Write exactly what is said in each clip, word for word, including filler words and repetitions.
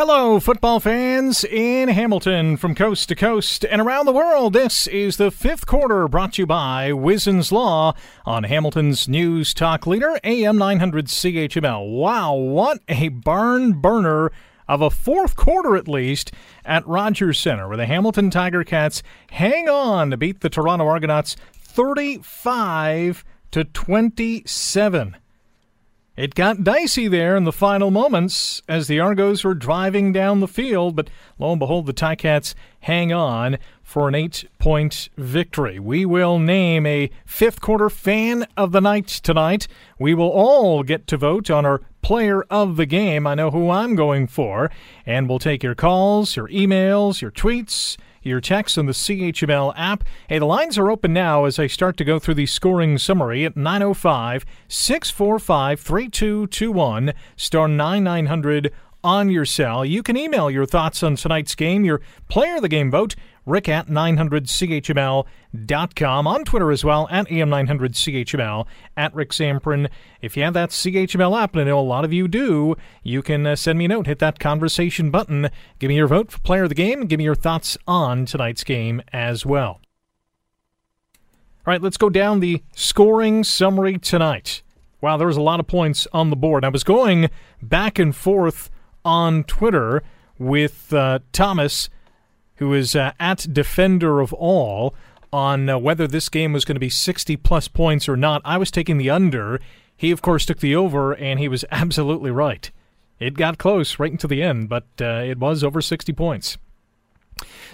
Hello, football fans in Hamilton from coast to coast and around the world. This is the fifth quarter brought to you by Wiesen's Law on Hamilton's News Talk Leader, A M nine hundred C H M L. Wow, what a barn burner of a fourth quarter, at least, at Rogers Centre, where the Hamilton Tiger Cats hang on to beat the Toronto Argonauts thirty-five to twenty-seven. It got dicey there in the final moments as the Argos were driving down the field, but lo and behold, the Ticats hang on for an eight-point victory. We will name a fifth-quarter fan of the night tonight. We will all get to vote on our player of the game. I know who I'm going for, and we'll take your calls, your emails, your tweets, your text on the C H M L app. Hey, the lines are open now as I start to go through the scoring summary at nine oh five, six four five, three two two one, star ninety-nine hundred on your cell. You can email your thoughts on tonight's game, your player of the game vote, rick at nine hundred C H M L dot com. On Twitter as well, at A M nine hundred C H M L, at Rick Zamperin. If you have that C H M L app, and I know a lot of you do, you can uh, send me a note, hit that conversation button, give me your vote for player of the game, and give me your thoughts on tonight's game as well. All right, let's go down the scoring summary tonight. Wow, there was a lot of points on the board. I was going back and forth on Twitter with uh, Thomas, who is uh, at Defender of All, on uh, whether this game was going to be sixty-plus points or not. I was taking the under. He, of course, took the over, and he was absolutely right. It got close right until the end, but uh, it was over sixty points.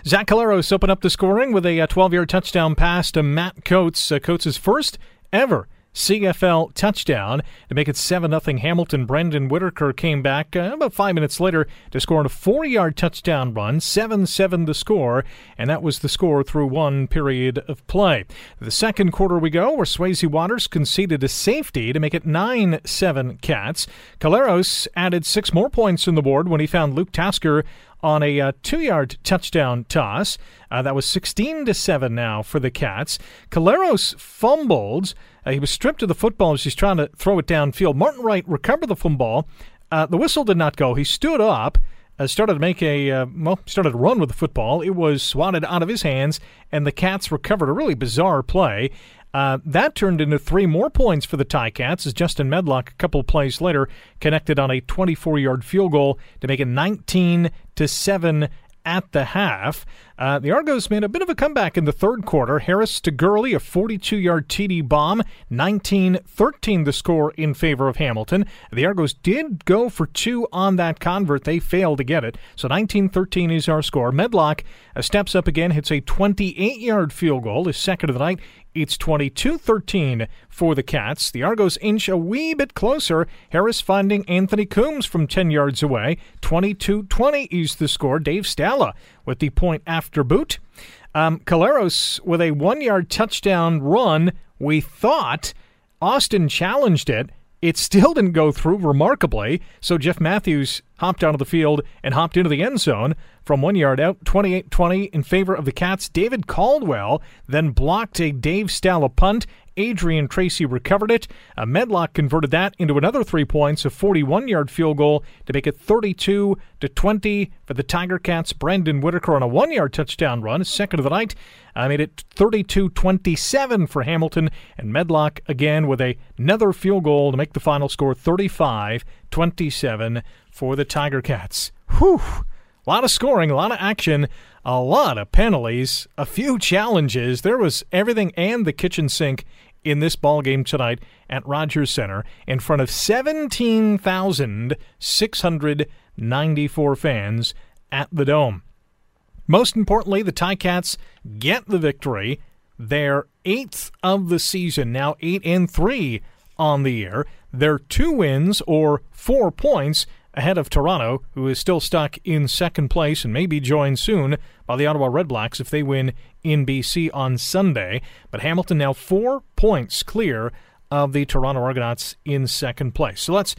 Zach Collaros opened up the scoring with a twelve-yard touchdown pass to Matt Coates. Uh, Coates' first ever C F L touchdown to make it seven nothing Hamilton. Brandon Whitaker came back uh, about five minutes later to score on a four-yard touchdown run, seven seven the score, and that was the score through one period of play. The second quarter we go, where Swayze Waters conceded a safety to make it nine seven Cats. Collaros added six more points on the board when he found Luke Tasker on a uh, two-yard touchdown toss. Uh, that was sixteen to seven now for the Cats. Collaros fumbled. Uh, he was stripped of the football as he's trying to throw it downfield. Martin Wright recovered the football. Uh, the whistle did not go. He stood up, uh, started to make a uh, well, started to run with the football. It was swatted out of his hands, and the Cats recovered. A really bizarre play. Uh, that turned into three more points for the Ticats as Justin Medlock, a couple of plays later, connected on a twenty-four-yard field goal to make it nineteen to seven at the half. Uh, the Argos made a bit of a comeback in the third quarter. Harris to Gurley, a forty-two-yard T D bomb, nineteen thirteen the score in favor of Hamilton. The Argos did go for two on that convert. They failed to get it, so nineteen thirteen is our score. Medlock uh, steps up again, hits a twenty-eight-yard field goal, his second of the night. It's twenty-two thirteen for the Cats. The Argos inch a wee bit closer. Harris finding Anthony Coombs from ten yards away. twenty-two twenty is the score. Dave Stala with the point after boot. Um, Collaros with a one-yard touchdown run. We thought Austin challenged it. It still didn't go through, remarkably, so Jeff Matthews hopped out of the field and hopped into the end zone from one yard out, twenty-eight twenty in favor of the Cats. David Caldwell then blocked a Dave Stala punt. Adrian Tracy recovered it. A Medlock converted that into another three points, a forty-one-yard field goal to make it thirty-two to twenty for the Tiger Cats. Brandon Whitaker on a one-yard touchdown run, second of the night, I made it thirty-two twenty-seven for Hamilton. And Medlock again with a, another field goal to make the final score thirty-five twenty-seven for the Tiger Cats. Whew! A lot of scoring, a lot of action, a lot of penalties, a few challenges. There was everything and the kitchen sink in this ballgame tonight at Rogers Centre in front of seventeen thousand six hundred ninety-four fans at the Dome. Most importantly, the Ticats get the victory. They're eighth of the season, now eight and three on the year. They're two wins or four points ahead of Toronto, who is still stuck in second place and may be joined soon by the Ottawa Redblacks if they win in B C on Sunday. But Hamilton now four points clear of the Toronto Argonauts in second place. So let's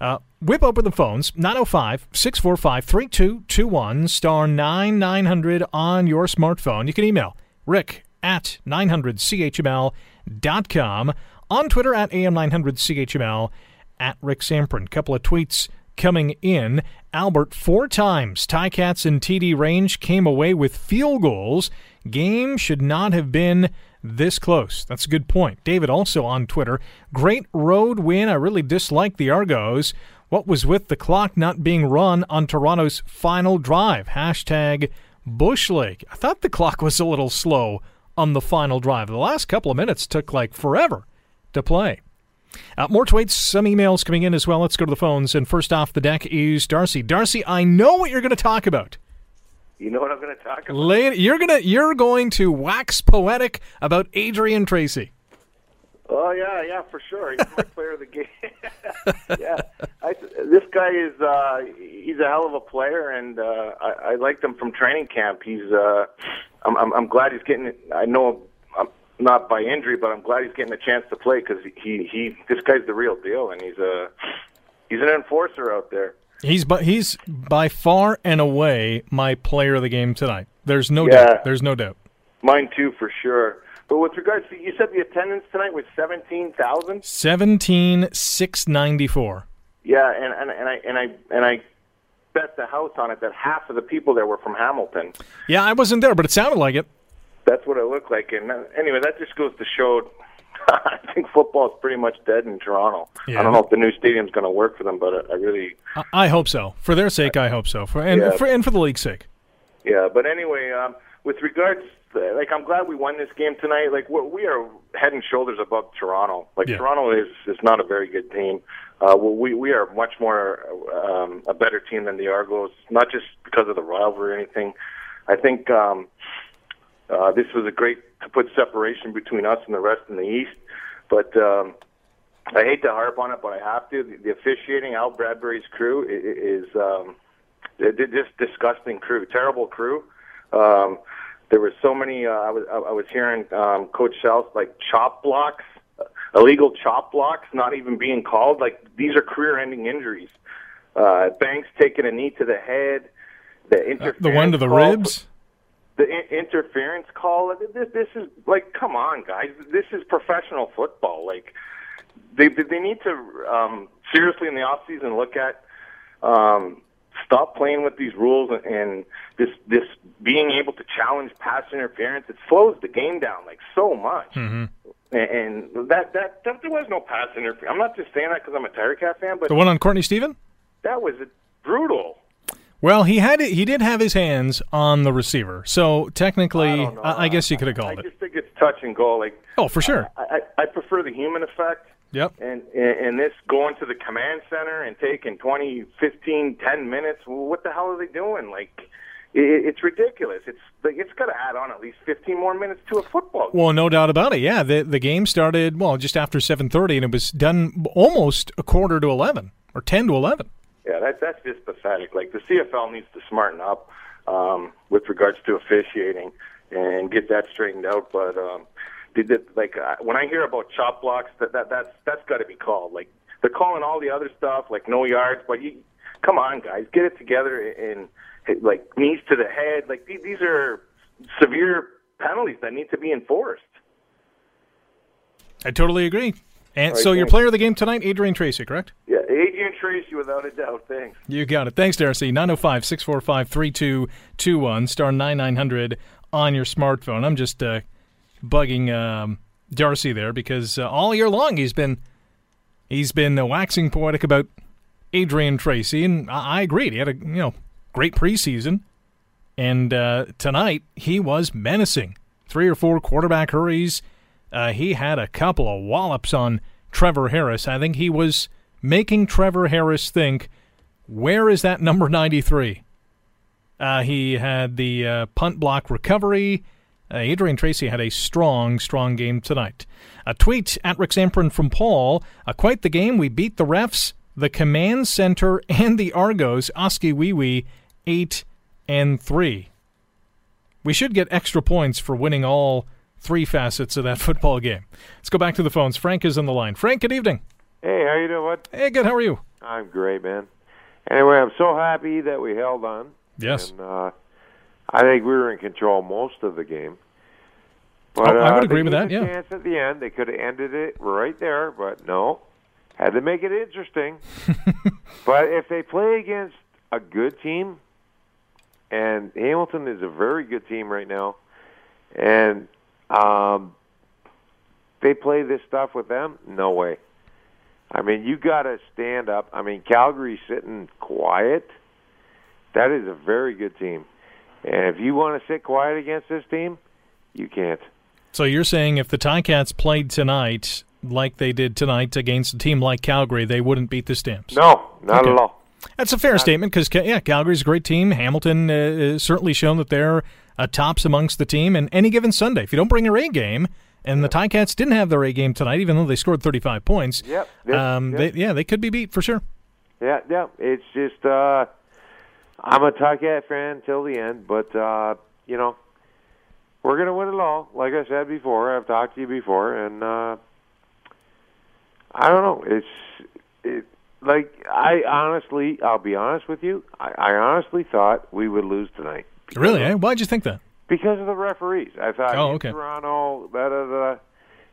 uh, whip open the phones, nine oh five, six four five, three two two one, star ninety-nine hundred on your smartphone. You can email rick at nine hundred C H M L dot com, on Twitter at A M nine hundred C H M L, at Rick Zamperin. Couple of tweets coming in. Albert, four times Ticats in T D range, came away with field goals. Game should not have been this close. That's a good point. David also on Twitter, great road win. I really dislike the Argos. What was with the clock not being run on Toronto's final drive? Hashtag Bush League. I thought the clock was a little slow on the final drive. The last couple of minutes took like forever to play. Uh, more tweets, some emails coming in as well. Let's go to the phones. And first off the deck is Darcy. Darcy, I know what you're going to talk about. You know what I'm going to talk about? Later, you're going to you're going to wax poetic about Adrian Tracy. Oh yeah, yeah, for sure. He's my player of the game. yeah, I, this guy is uh, he's a hell of a player, and uh, I, I liked him from training camp. He's uh, I'm, I'm I'm glad he's getting. I know I'm not by injury, but I'm glad he's getting a chance to play because he, he this guy's the real deal, and he's a he's an enforcer out there. He's by, he's by far and away my player of the game tonight. There's no yeah. doubt. There's no doubt. Mine too, for sure. But with regards to, you said the attendance tonight was seventeen thousand? seventeen thousand six hundred ninety-four. Yeah, and, and, and, I, and, I, and I bet the house on it that half of the people there were from Hamilton. Yeah, I wasn't there, but it sounded like it. That's what it looked like. And anyway, that just goes to show, I think football is pretty much dead in Toronto. Yeah. I don't know if the new stadium's going to work for them, but I really... I, I hope so. For their sake, I, I hope so. For and, yeah. for and for the league's sake. Yeah, but anyway, um, with regards... Like, I'm glad we won this game tonight. Like, we're, we are head and shoulders above Toronto. Like, yeah. Toronto is, is not a very good team. Uh, well, we, we are much more um, a better team than the Argos, not just because of the rivalry or anything. I think um, uh, this was a great to put separation between us and the rest in the East. But um, I hate to harp on it, but I have to. The, the officiating, Al Bradbury's crew, is, is um, this disgusting crew, terrible crew. Um There were so many. Uh, I was I was hearing um, Coach Sells like chop blocks, illegal chop blocks, not even being called. Like these are career-ending injuries. Uh, Banks taking a knee to the head, the interference, uh, the one to the call, ribs, the in- interference call. This this is like, come on, guys. This is professional football. Like they they need to um, seriously in the off season look at. Um, Stop playing with these rules and this this being able to challenge pass interference. It slows the game down like so much. Mm-hmm. And that, that that there was no pass interference. I'm not just saying that because I'm a Tiger Cat fan, but the one on Courtney Stephen? That was brutal. Well, he had it, he did have his hands on the receiver, so technically, I, I, I guess you could have called it. I just it. think it's touch and go. Like oh, for sure. I, I, I prefer the human effect. Yep. And and this going to the command center and taking twenty, fifteen, ten minutes, what the hell are they doing? Like, it, it's ridiculous. It's like, it's got to add on at least fifteen more minutes to a football game. Well, no doubt about it, yeah. The the game started, well, just after seven thirty, and it was done almost a quarter to eleven or ten to eleven. Yeah, that, that's just pathetic. Like, the C F L needs to smarten up um, with regards to officiating and get that straightened out, but... Um, Did it, like uh, when I hear about chop blocks, that that that's that's got to be called. Like they're calling all the other stuff, like no yards. But you, come on, guys, get it together and, and like knees to the head. Like these, these are severe penalties that need to be enforced. I totally agree. And right, so thanks. Your player of the game tonight, Adrian Tracy, correct? Yeah, Adrian Tracy, without a doubt. Thanks. You got it. Thanks, Darcy. nine oh five, six four five, three two two one, star ninety-nine hundred on your smartphone. I'm just. Uh, bugging um, Darcy there because uh, all year long he's been he's been uh, waxing poetic about Adrian Tracy, and I, I agreed. He had a you know great preseason, and uh, tonight he was menacing. Three or four quarterback hurries. Uh, he had a couple of wallops on Trevor Harris. I think he was making Trevor Harris think, where is that number ninety-three? Uh, he had the uh, punt block recovery. Uh, Adrian Tracy had a strong, strong game tonight. A tweet at Rick Zamperin from Paul, uh, quite the game. We beat the refs, the command center, and the Argos. Oski Wee Wee, eight and three. We should get extra points for winning all three facets of that football game. Let's go back to the phones. Frank is on the line. Frank, good evening. Hey, how you doing? What? Hey, good. How are you? I'm great, man. Anyway, I'm so happy that we held on. Yes. And, uh, I think we were in control most of the game. But, oh, I would uh, agree with that, yeah. Chance at the end. They could have ended it right there, but no. Had to make it interesting. But if they play against a good team, and Hamilton is a very good team right now, and um, they play this stuff with them, no way. I mean, you got to stand up. I mean, Calgary's sitting quiet. That is a very good team. And if you want to sit quiet against this team, you can't. So you're saying if the Ticats played tonight like they did tonight against a team like Calgary, they wouldn't beat the Stamps? No, not okay. at all. That's a fair not statement because, yeah, Calgary's a great team. Hamilton uh, has certainly shown that they're uh, tops amongst the team. And any given Sunday, if you don't bring your A game, and the Ticats didn't have their A game tonight, even though they scored thirty-five points, yep, yep, um, yep. They, yeah, they could be beat for sure. Yeah, yeah. It's just uh, I'm a Ticat fan till the end, but, uh, you know, we're going to win it all. Like I said before, I've talked to you before, and uh, I don't know. It's it, like I honestly, I'll be honest with you, I, I honestly thought we would lose tonight. Really? Eh? Why'd you think that? Because of the referees. I thought, oh, okay. Toronto, da, da, da.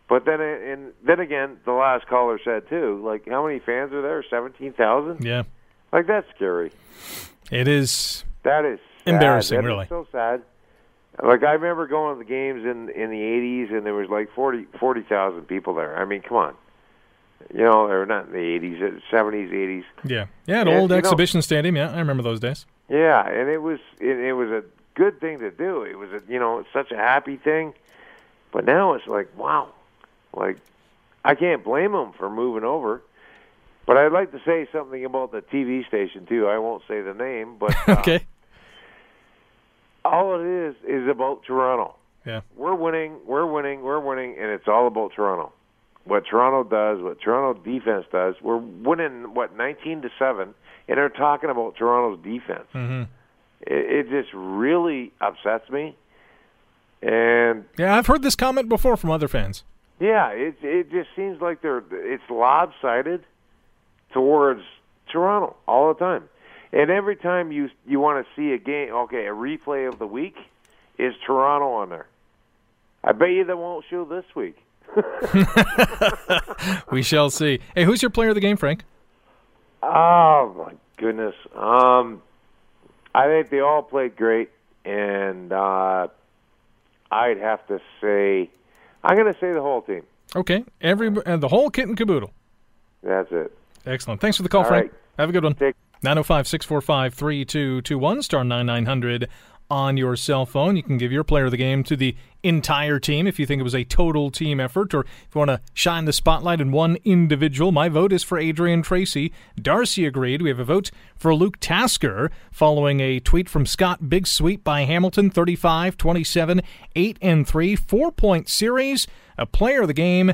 But then and then again, the last caller said, too, like, how many fans are there? seventeen thousand? Yeah. Like, that's scary. It is. That is sad. Embarrassing, that really. Is so sad. Like, I remember going to the games in in the eighties, and there was like forty thousand people there. I mean, come on. You know, or not in the eighties, seventies, eighties. Yeah. Yeah, an and, old exhibition know, stadium. Yeah, I remember those days. Yeah, and it was it, it was a good thing to do. It was, a, you know, such a happy thing. But now it's like, wow. Like, I can't blame them for moving over. But I'd like to say something about the T V station, too. I won't say the name, but... Uh, okay. All it is is about Toronto. Yeah, we're winning, we're winning, we're winning, and it's all about Toronto. What Toronto does, what Toronto defense does. We're winning what nineteen to seven, and they're talking about Toronto's defense. Mm-hmm. It, it just really upsets me. And yeah, I've heard this comment before from other fans. Yeah, it it just seems like they're it's lopsided towards Toronto all the time. And every time you you want to see a game, okay, a replay of the week is Toronto on there. I bet you they won't show this week. We shall see. Hey, who's your player of the game, Frank? Oh, my goodness. Um, I think they all played great, and uh, I'd have to say, I'm going to say the whole team. Okay, every uh, the whole kit and caboodle. That's it. Excellent. Thanks for the call, all Frank. Right. Have a good one. Take nine oh five, six four five, three two two one, star ninety-nine hundred on your cell phone. You can give your player of the game to the entire team if you think it was a total team effort, or if you want to shine the spotlight on one individual. My vote is for Adrian Tracy. Darcy agreed. We have a vote for Luke Tasker following a tweet from Scott. Big sweep by Hamilton, thirty-five twenty-seven, eight and three, four-point series. A player of the game,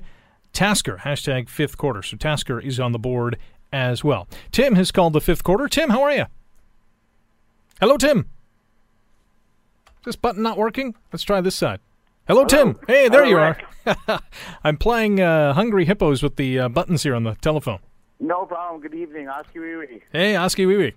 Tasker, hashtag fifth quarter. So Tasker is on the board as well. Tim has called the fifth quarter. Tim, how are you? Hello, Tim. Is this button not working? Let's try this side. Hello, Hello. Tim. Hey, there Hello, you Rick. Are. I'm playing uh, Hungry Hippos with the uh, buttons here on the telephone. No problem. Good evening, Oski Wee Wee. Hey, Oski Wee Wee.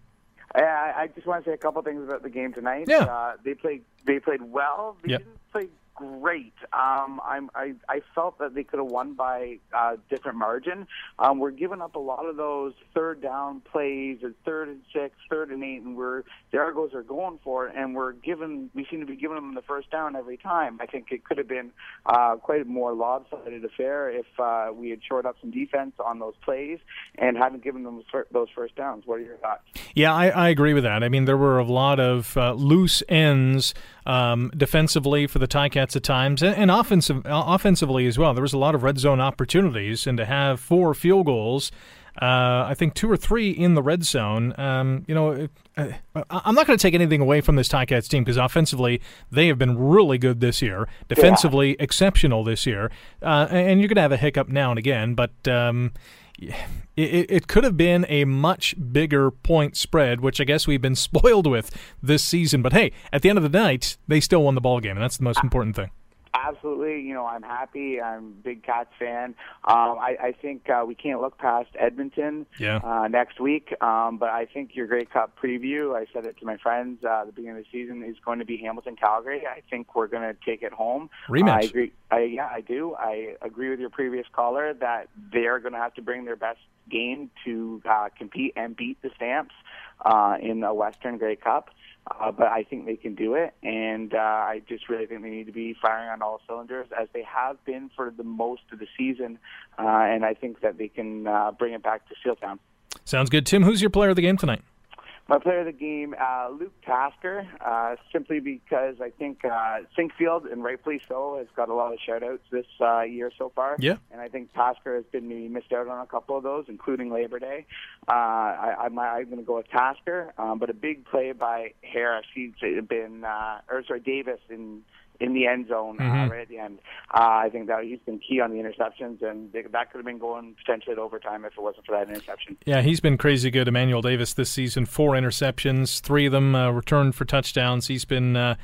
I, I just want to say a couple things about the game tonight. Yeah. Uh, they played They played well. They yep. didn't play great. Um, I'm, I I felt that they could have won by a uh, different margin. Um, we're giving up a lot of those third down plays, and third and six, third and eight, and we're the Argos are going for it, and we're given we seem to be giving them the first down every time. I think it could have been uh, quite a more lopsided affair if uh, we had shored up some defense on those plays and hadn't given them those first downs. What are your thoughts? Yeah, I, I agree with that. I mean, there were a lot of uh, loose ends um, defensively for the Ticats at times, and offensive, offensively as well. There was a lot of red zone opportunities, and to have four field goals, uh, I think two or three in the red zone, um, you know, I, I'm not going to take anything away from this Ticats team because offensively they have been really good this year, defensively yeah. exceptional this year, uh, and you're going to have a hiccup now and again, but um, it, it could have been a much bigger point spread, which I guess we've been spoiled with this season. But hey, at the end of the night, they still won the ballgame, and that's the most important thing. absolutely. You know, I'm happy. I'm a big Cats fan. Um, I, I think uh, we can't look past Edmonton yeah. uh, next week. Um, but I think your Grey Cup preview, I said it to my friends uh, at the beginning of the season, is going to be Hamilton, Calgary. I think we're going to take it home. Rematch. Uh, I agree. I, yeah, I do. I agree with your previous caller that they're going to have to bring their best game to uh, compete and beat the Stamps uh, in the Western Grey Cup. Uh, but I think they can do it, and uh, I just really think they need to be firing on all cylinders, as they have been for the most of the season, uh, and I think that they can uh, bring it back to Steeltown. Sounds good. Tim, who's your player of the game tonight? My player of the game, uh, Luke Tasker, uh, simply because I think uh, Sinkfield, and rightfully so, has got a lot of shout-outs this uh, year so far. Yeah. And I think Tasker has been maybe missed out on a couple of those, including Labor Day. Uh, I, I'm, I'm going to go with Tasker, um, but a big play by Harris. He's been, uh, or sorry, Davis in in the end zone, mm-hmm. uh, right at the end. Uh, I think that he's been key on the interceptions, and they, that could have been going potentially to overtime if it wasn't for that interception. Yeah, he's been crazy good. Emmanuel Davis this season, four interceptions, three of them uh, returned for touchdowns. He's been uh,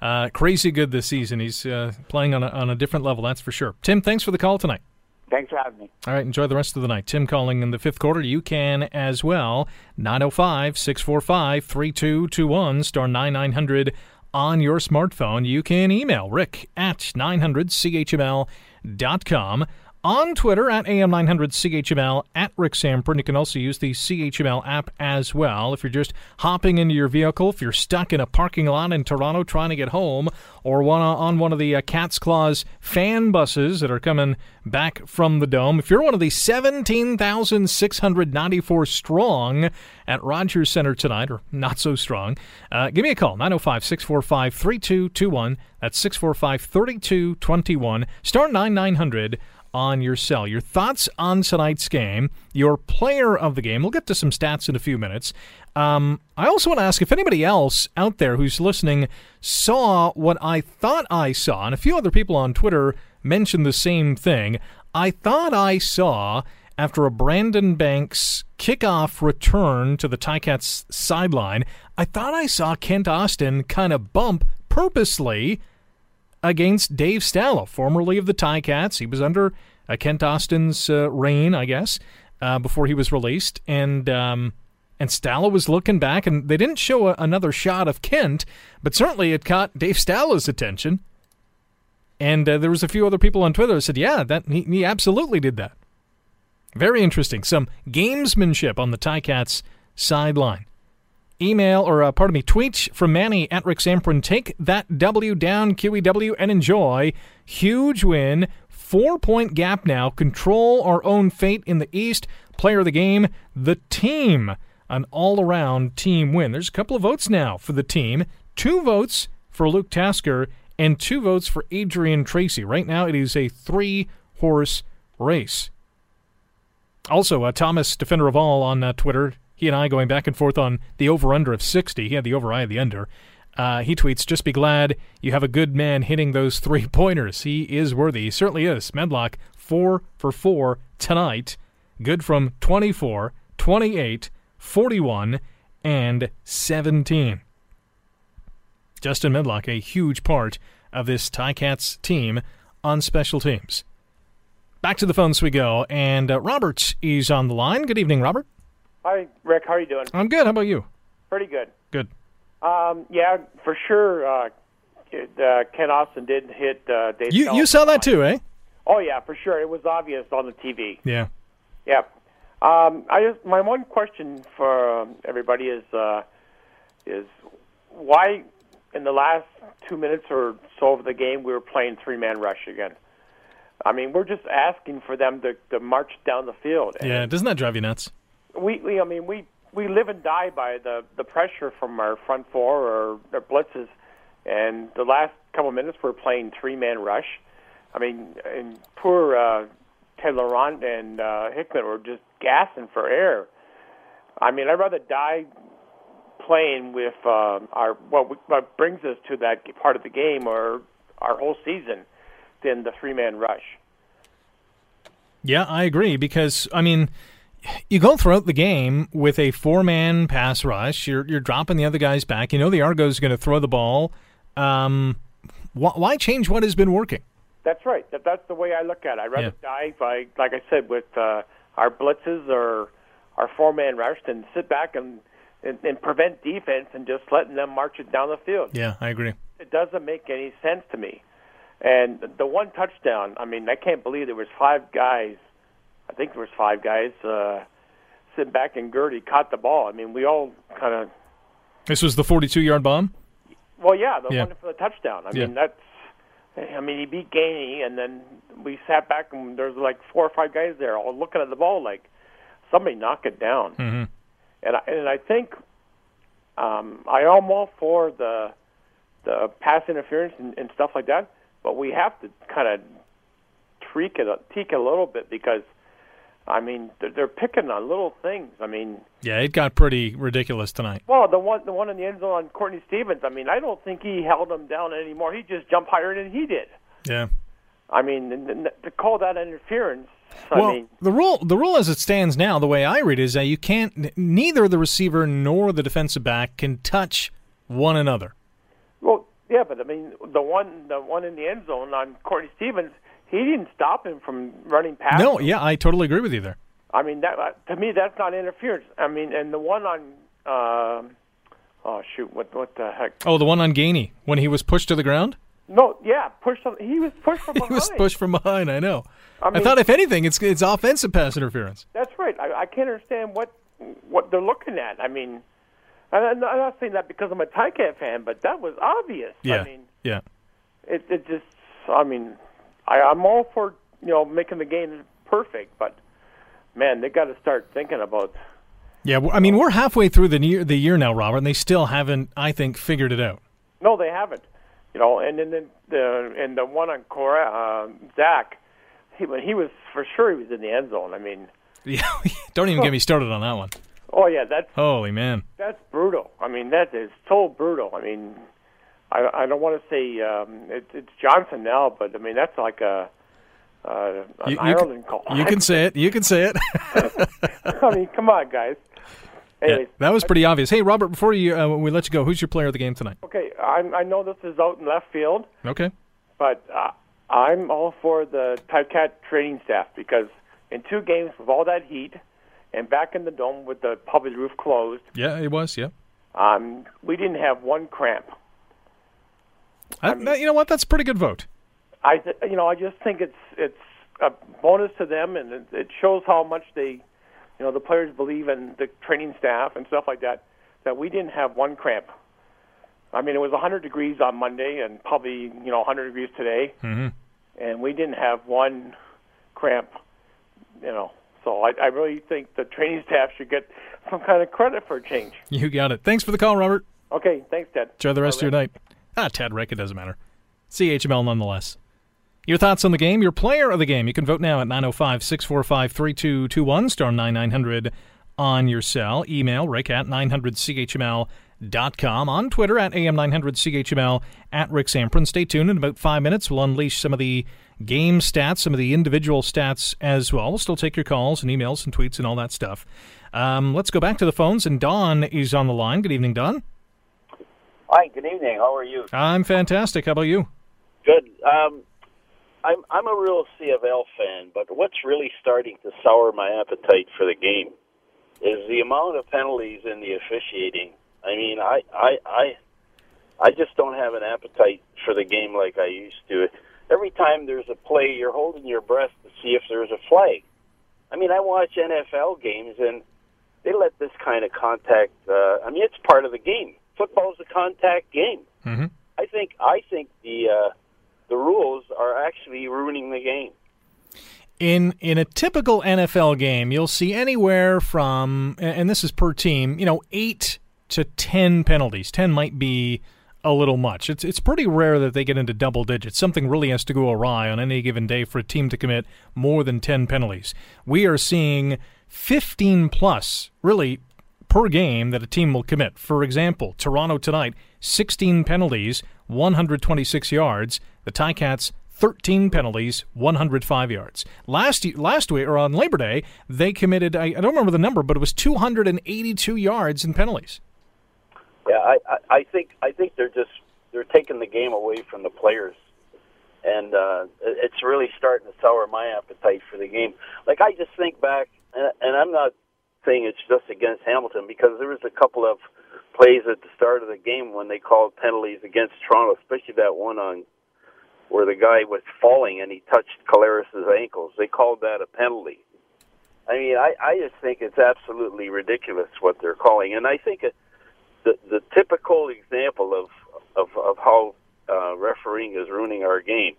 uh, crazy good this season. He's uh, playing on a, on a different level, that's for sure. Tim, thanks for the call tonight. Thanks for having me. All right, enjoy the rest of the night. Tim calling in the fifth quarter. You can as well. nine oh five, six four five, three two two one, star ninety-nine hundred on your smartphone. You can email rick at nine hundred C H M L dot com. On Twitter, at A M nine hundred C H M L, at Rick Zamperin. You can also use the C H M L app as well. If you're just hopping into your vehicle, if you're stuck in a parking lot in Toronto trying to get home, or one on one of the uh, Cat's Claws fan buses that are coming back from the Dome, if you're one of the seventeen thousand six hundred ninety-four strong at Rogers Centre tonight, or not so strong, uh, give me a call, nine oh five, six four five, three two two one. That's six four five, three two two one, star ninety-nine hundred on your cell. Your thoughts on tonight's game, your player of the game. We'll get to some stats in a few minutes. Um, I also want to ask if anybody else out there who's listening saw what I thought I saw, and a few other people on Twitter mentioned the same thing. I thought I saw, after a Brandon Banks kickoff return to the Ticats sideline, I thought I saw Kent Austin kind of bump purposely against Dave Stala, formerly of the Ticats. He was under uh, Kent Austin's uh, reign, I guess, uh, before he was released. And um, and Stala was looking back, and they didn't show a, another shot of Kent, but certainly it caught Dave Stala's attention. And uh, there was a few other people on Twitter that said, yeah, that he, he absolutely did that. Very interesting. Some gamesmanship on the Ticats sideline. Email, or uh, pardon me, tweet from Manny at Rick Zamperin. Take that W down, Q E W, and enjoy. Huge win. Four-point gap now. Control our own fate in the East. Player of the game, the team. An all-around team win. There's a couple of votes now for the team. Two votes for Luke Tasker and two votes for Adrian Tracy. Right now it is a three-horse race. Also, uh, Thomas, defender of all, on uh, Twitter, he and I going back and forth on the over-under of sixty. He had the over, I had the under. Uh, he tweets, just be glad you have a good man hitting those three-pointers. He is worthy. He certainly is. Medlock, four for four tonight. Good from twenty-four, twenty-eight, forty-one, and seventeen. Justin Medlock, a huge part of this Ticats team on special teams. Back to the phones we go, and uh, Robert is on the line. Good evening, Robert. Hi, Rick. How are you doing? I'm good. How about you? Pretty good. Good. Um, yeah, for sure, uh, uh, Ken Austin did hit uh, Dave you, Stella. You saw that too, eh? Oh, yeah, for sure. It was obvious on the T V. Yeah. Yeah. Um, I just, my one question for everybody is, uh, is why in the last two minutes or so of the game we were playing three-man rush again? I mean, we're just asking for them to, to march down the field. And yeah, doesn't that drive you nuts? We, we, I mean, we, we live and die by the, the pressure from our front four or, or blitzes, and the last couple of minutes we're playing three-man rush. I mean, and poor uh, Ted Laurent and uh, Hickman were just gassing for air. I mean, I'd rather die playing with uh, our what, we, what brings us to that part of the game or our whole season than the three-man rush. Yeah, I agree, because, I mean, you go throughout the game with a four-man pass rush. You're you're dropping the other guys back. You know the Argos are going to throw the ball. Um, wh- why change what has been working? That's right. That, that's the way I look at it. I'd rather yeah. die by, like I said, with uh, our blitzes or our four-man rush than sit back and, and, and prevent defense and just letting them march it down the field. Yeah, I agree. It doesn't make any sense to me. And the one touchdown, I mean, I can't believe there was five guys. I think there was five guys uh, sitting back, and Gurley caught the ball. I mean, we all kind of... This was the forty-two-yard bomb? Well, yeah, the yeah. one for the touchdown. I yeah. mean, that's... I mean, he beat Gainey, and then we sat back, and there's like four or five guys there all looking at the ball like, somebody knock it down. Mm-hmm. And, I, and I think um, I am all for the the pass interference and, and stuff like that, but we have to kind of tweak it, tweak it a little bit because, I mean, they're, they're picking on little things. I mean, yeah, it got pretty ridiculous tonight. Well, the one the one in the end zone on Courtney Stephen, I mean, I don't think he held him down anymore. He just jumped higher than he did. Yeah. I mean, and, and to call that interference, I well, mean... the rule the rule as it stands now, the way I read it, is that you can't, neither the receiver nor the defensive back can touch one another. Well, yeah, but I mean, the one the one in the end zone on Courtney Stephen, he didn't stop him from running past No, him. Yeah, I totally agree with you there. I mean, that uh, to me, that's not interference. I mean, and the one on, uh, oh, shoot, what what the heck? Oh, the one on Gainey, when he was pushed to the ground? No, yeah, pushed. From, he was pushed from behind. He was pushed from behind, I know. I, mean, I thought, if anything, it's it's offensive pass interference. That's right. I, I can't understand what what they're looking at. I mean, I'm not saying that because I'm a Tiger Cat fan, but that was obvious. Yeah, I mean, yeah. It, it just, I mean... I, I'm all for, you know, making the game perfect, but, man, they got to start thinking about... Yeah, I mean, we're halfway through the year, the year now, Robert, and they still haven't, I think, figured it out. No, they haven't. You know, and then the, the, and the one on Cora, uh, Zach, he, when he was, for sure he was in the end zone. I mean... Yeah, don't even oh. get me started on that one. Oh, yeah, that's... Holy man. That's brutal. I mean, that is so brutal. I mean... I, I don't want to say um, it, it's Johnson now, but, I mean, that's like a, uh, an you, you Ireland can, call. You can say it. You can say it. I mean, come on, guys. Anyways, yeah, that was pretty I, obvious. Hey, Robert, before you uh, we let you go, who's your player of the game tonight? Okay, I'm, I know this is out in left field. Okay. But uh, I'm all for the Tiger Cat training staff because in two games with all that heat and back in the dome with the public roof closed. Yeah, it was, yeah. Um, we didn't have one cramp. I mean, I, you know what? That's a pretty good vote. I, th- you know, I just think it's it's a bonus to them, and it, it shows how much they, you know, the players believe in the training staff and stuff like that. That we didn't have one cramp. I mean, it was one hundred degrees on Monday, and probably you know one hundred degrees today, mm-hmm. and we didn't have one cramp. You know, so I, I really think the training staff should get some kind of credit for a change. You got it. Thanks for the call, Robert. Okay, thanks, Ted. Enjoy the rest All of your right. night. Ah, Tad Rick, it doesn't matter. C H M L nonetheless. Your thoughts on the game, your player of the game. You can vote now at nine oh five, six four five, three two two one, star ninety-nine hundred on your cell. Email rick at nine hundred C H M L dot com. On Twitter at A M nine hundred C H M L, at Rick Zamperin. Stay tuned. In about five minutes, we'll unleash some of the game stats, some of the individual stats as well. We'll still take your calls and emails and tweets and all that stuff. Um, let's go back to the phones, and Don is on the line. Good evening, Don. Hi, good evening. How are you? I'm fantastic. How about you? Good. Um, I'm I'm a real C F L fan, but what's really starting to sour my appetite for the game is the amount of penalties in the officiating. I mean, I I I, I just don't have an appetite for the game like I used to. Every time there's a play, you're holding your breath to see if there's a flag. I mean, I watch N F L games, and they let this kind of contact, uh, I mean, it's part of the game. Football's a contact game. Mm-hmm. I think I think the uh, the rules are actually ruining the game. In in a typical N F L game, you'll see anywhere from, and this is per team, you know, eight to ten penalties. Ten might be a little much. It's it's pretty rare that they get into double digits. Something really has to go awry on any given day for a team to commit more than ten penalties. We are seeing fifteen plus, really, per game that a team will commit. For example, Toronto tonight, sixteen penalties, one hundred twenty-six yards. The Tiger Cats, thirteen penalties, one hundred five yards. Last last week, or on Labor Day, they committed, I, I don't remember the number, but it was two hundred eighty-two yards in penalties. Yeah, I, I, I think I think they're just they're taking the game away from the players. and uh, it's really starting to sour my appetite for the game. Like, I just think back, and, and I'm not saying it's just against Hamilton, because there was a couple of plays at the start of the game when they called penalties against Toronto, especially that one on where the guy was falling and he touched Collaros' ankles. They called that a penalty. I mean, I, I just think it's absolutely ridiculous what they're calling. And I think the the typical example of of, of how uh, refereeing is ruining our game,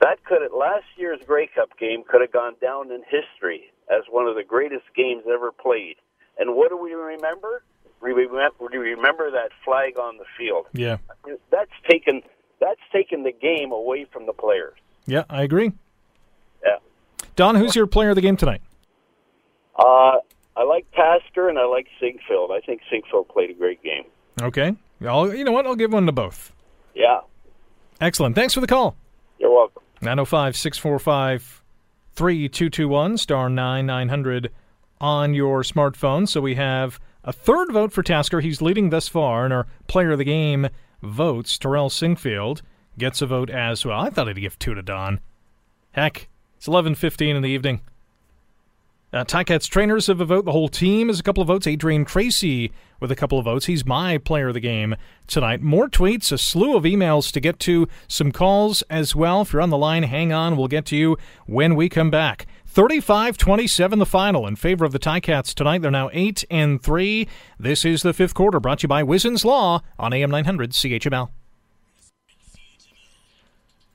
that could have, last year's Grey Cup game could have gone down in history as one of the greatest games ever played. And what do we remember? We remember that flag on the field. Yeah, that's taken that's taken the game away from the players. Yeah, I agree. Yeah, Don, who's your player of the game tonight? Uh, I like Tasker and I like Sinkfield. I think Sinkfield played a great game. Okay. I'll, you know what? I'll give one to both. Yeah. Excellent. Thanks for the call. You're welcome. nine oh five, six four five, three two two one, star ninety-nine hundred on your smartphone. So we have a third vote for Tasker. He's leading thus far, and our player of the game votes. Terrell Sinkfield gets a vote as well. I thought I'd give two to Don. Heck, it's eleven fifteen in the evening. Uh, Ticats trainers have a vote. The whole team has a couple of votes. Adrian Tracy with a couple of votes. He's my player of the game tonight. More tweets, a slew of emails to get to, some calls as well. If you're on the line, hang on. We'll get to you when we come back. thirty-five twenty-seven the final in favor of the Ticats tonight. They're now eight and three. This is the fifth quarter, brought to you by Wiesen's Law on A M nine hundred C H M L.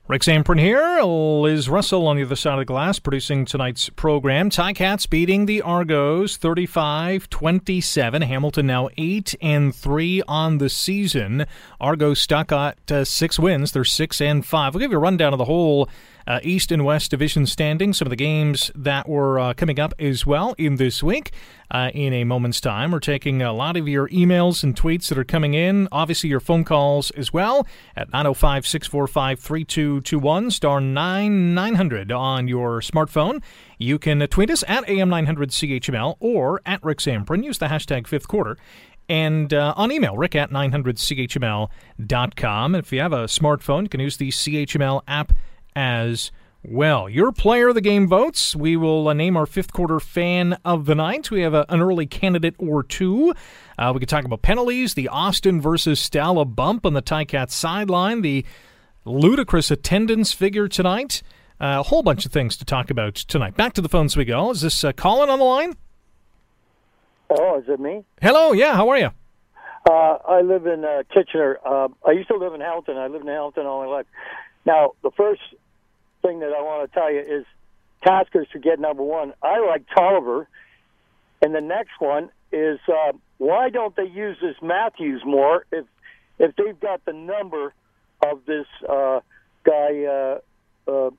Rick Zamperin here. Liz Russell on the other side of the glass producing tonight's program. Ticats beating the Argos thirty-five twenty-seven. Hamilton now eight and three on the season. Argos stuck at uh, six wins. They're six and five. We'll give you a rundown of the whole uh, East and West Division standing. Some of the games that were uh, coming up as well in this week. Uh, in a moment's time, we're taking a lot of your emails and tweets that are coming in. Obviously, your phone calls as well at nine oh five, six four five, three two two one, star ninety-nine hundred on your smartphone. You can tweet us at A M nine hundred C H M L or at Rick Zamperin. Use the hashtag fifth quarter. And uh, on email, rick at nine hundred C H M L dot com. If you have a smartphone, you can use the C H M L app as well. Well, your player of the game votes. We will uh, name our fifth quarter fan of the night. We have a, an early candidate or two. Uh, we could talk about penalties, the Austin versus Stala bump on the Ticats sideline, the ludicrous attendance figure tonight. Uh, a whole bunch of things to talk about tonight. Back to the phones we go. Is this uh, Colin on the line? Oh, is it me? Hello, yeah, how are you? Uh, I live in uh, Kitchener. Uh, I used to live in Hamilton. I lived in Hamilton all my life. Now, the first thing that I want to tell you is Taskers to get number one. I like Tolliver. And the next one is uh, why don't they use this Matthews more if if they've got the number of this uh, guy uh, uh,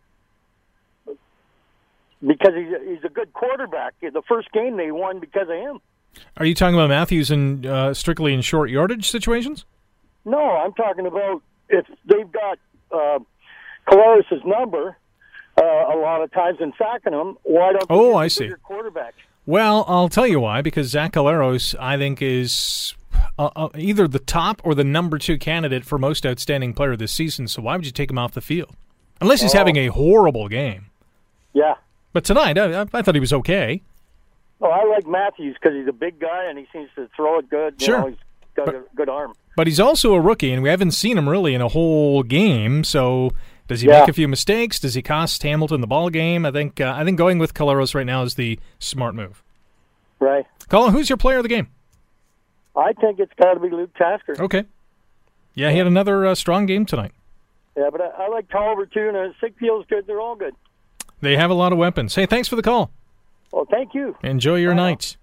because he's a, he's a good quarterback. The first game they won because of him. Are you talking about Matthews in uh, strictly in short yardage situations? No, I'm talking about if they've got uh, Collaros' number uh, a lot of times in sacking him. Why don't oh, I see. Quarterback? Well, I'll tell you why, because Zach Collaros, I think, is uh, uh, either the top or the number two candidate for most outstanding player this season, so why would you take him off the field? Unless he's oh. having a horrible game. Yeah. But tonight, I, I thought he was okay. Well, I like Matthews because he's a big guy and he seems to throw it good. Sure. You know, he's got but, a good arm. But he's also a rookie, and we haven't seen him really in a whole game, so... Does he yeah. make a few mistakes? Does he cost Hamilton the ball game? I think uh, I think going with Collaros right now is the smart move. Right. Colin, who's your player of the game? I think it's got to be Luke Tasker. Okay. Yeah, he had another uh, strong game tonight. Yeah, but I, I like Tolliver too, and Sinkfield's good. They're all good. They have a lot of weapons. Hey, thanks for the call. Well, thank you. Enjoy your wow. night.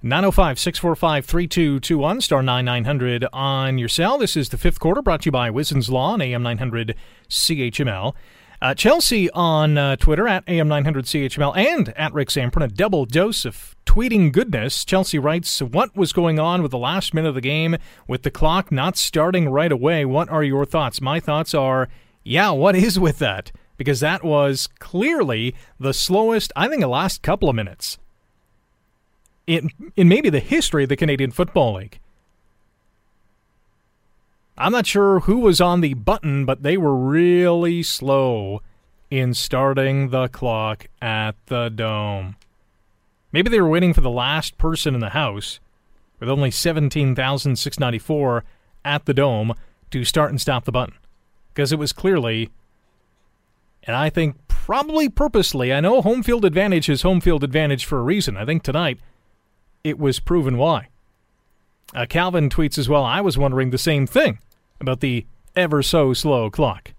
nine oh five, six four five, three two two one, star ninety-nine hundred on your cell. This is the fifth quarter, brought to you by Wiesen's Law on A M nine hundred C H M L. Uh, Chelsea on uh, Twitter, at A M nine hundred C H M L, and at Rick Zamperin, a double dose of tweeting goodness. Chelsea writes, what was going on with the last minute of the game with the clock not starting right away? What are your thoughts? My thoughts are, yeah, what is with that? Because that was clearly the slowest, I think, the last couple of minutes. In, in maybe the history of the Canadian Football League. I'm not sure who was on the button, but they were really slow in starting the clock at the Dome. Maybe they were waiting for the last person in the house, with only seventeen thousand six hundred ninety-four at the Dome, to start and stop the button. Because it was clearly, and I think probably purposely, I know home field advantage is home field advantage for a reason. I think tonight it was proven why. Uh, Calvin tweets as well, I was wondering the same thing about the ever-so-slow clock.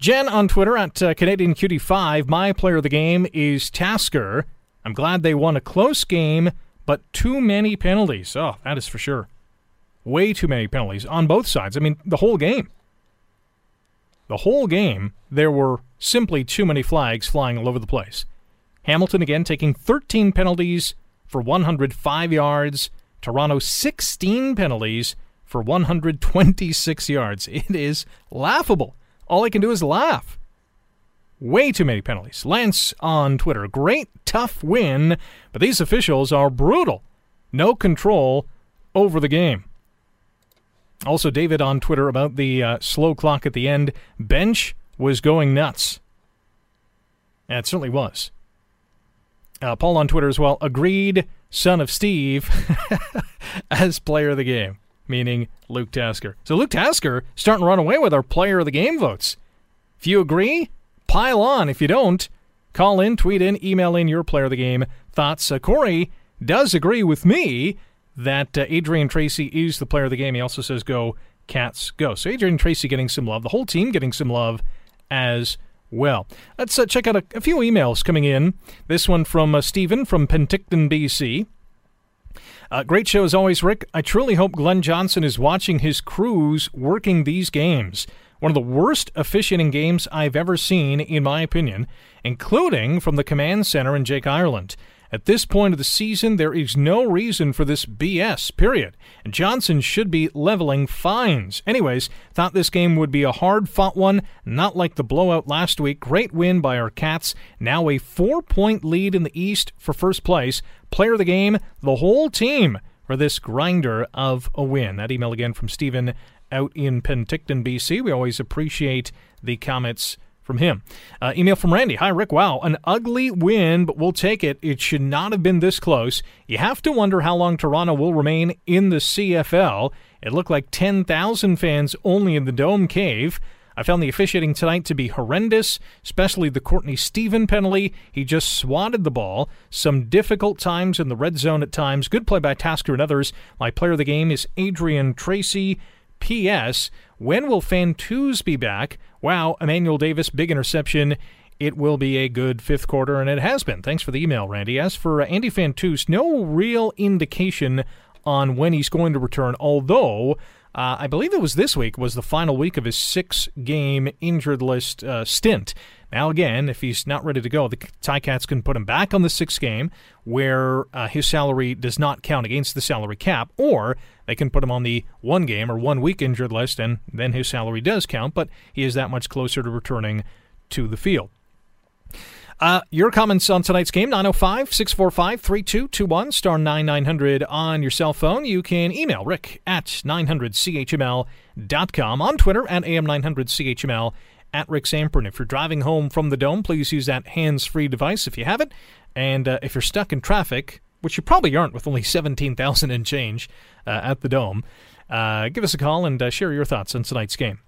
Jen on Twitter at uh, Canadian Q D five, my player of the game is Tasker. I'm glad they won a close game, but too many penalties. Oh, that is for sure. Way too many penalties on both sides. I mean, the whole game. The whole game, there were simply too many flags flying all over the place. Hamilton, again, taking thirteen penalties for one hundred five yards. Toronto, sixteen penalties for one hundred twenty-six yards. It is laughable. All I can do is laugh. Way too many penalties. Lance on Twitter, great, tough win, but these officials are brutal. No control over the game. Also, David on Twitter about the uh, slow clock at the end. Bench was going nuts. Yeah, it certainly was. Uh, Paul on Twitter as well. Agreed, son of Steve, as player of the game, meaning Luke Tasker. So Luke Tasker starting to run away with our player of the game votes. If you agree, pile on. If you don't, call in, tweet in, email in your player of the game thoughts. Uh, Corey does agree with me that uh, Adrian Tracy is the player of the game. He also says, go Cats, go. So Adrian Tracy getting some love. The whole team getting some love as well. Let's uh, check out a, a few emails coming in. This one from uh, Stephen from Penticton, B C. Uh, great show as always, Rick. I truly hope Glenn Johnson is watching his crews working these games. One of the worst officiating games I've ever seen, in my opinion, including from the command center in Jake Ireland. At this point of the season, there is no reason for this B S, period. And Johnson should be leveling fines. Anyways, thought this game would be a hard-fought one, not like the blowout last week. Great win by our Cats. Now a four-point lead in the East for first place. Player of the game, the whole team, for this grinder of a win. That email again from Stephen out in Penticton, B C. We always appreciate the comments from him. Uh, email from Randy. Hi, Rick. Wow, an ugly win, but we'll take it. It should not have been this close. You have to wonder how long Toronto will remain in the C F L. It looked like ten thousand fans only in the Dome Cave. I found the officiating tonight to be horrendous, especially the Courtney Stephen penalty. He just swatted the ball. Some difficult times in the red zone at times. Good play by Tasker and others. My player of the game is Adrian Tracy. P S. When will Fan twos be back? Wow, Emmanuel Davis, big interception. It will be a good fifth quarter, and it has been. Thanks for the email, Randy. As for uh, Andy Fantoos, no real indication on when he's going to return, although uh, I believe it was this week was the final week of his six-game injured list uh, stint. Now, again, if he's not ready to go, the Ticats can put him back on the sixth game where uh, his salary does not count against the salary cap, or they can put him on the one-game or one-week injured list, and then his salary does count, but he is that much closer to returning to the field. Uh, your comments on tonight's game, nine oh five, six four five, three two two one, star ninety-nine hundred on your cell phone. You can email rick at nine hundred C H M L dot com, on Twitter at A M nine hundred C H M L, at Rick Zamperin. If you're driving home from the Dome, please use that hands-free device if you have it, and uh, if you're stuck in traffic, which you probably aren't with only seventeen thousand and change uh, at the Dome, uh, give us a call and uh, share your thoughts on tonight's game.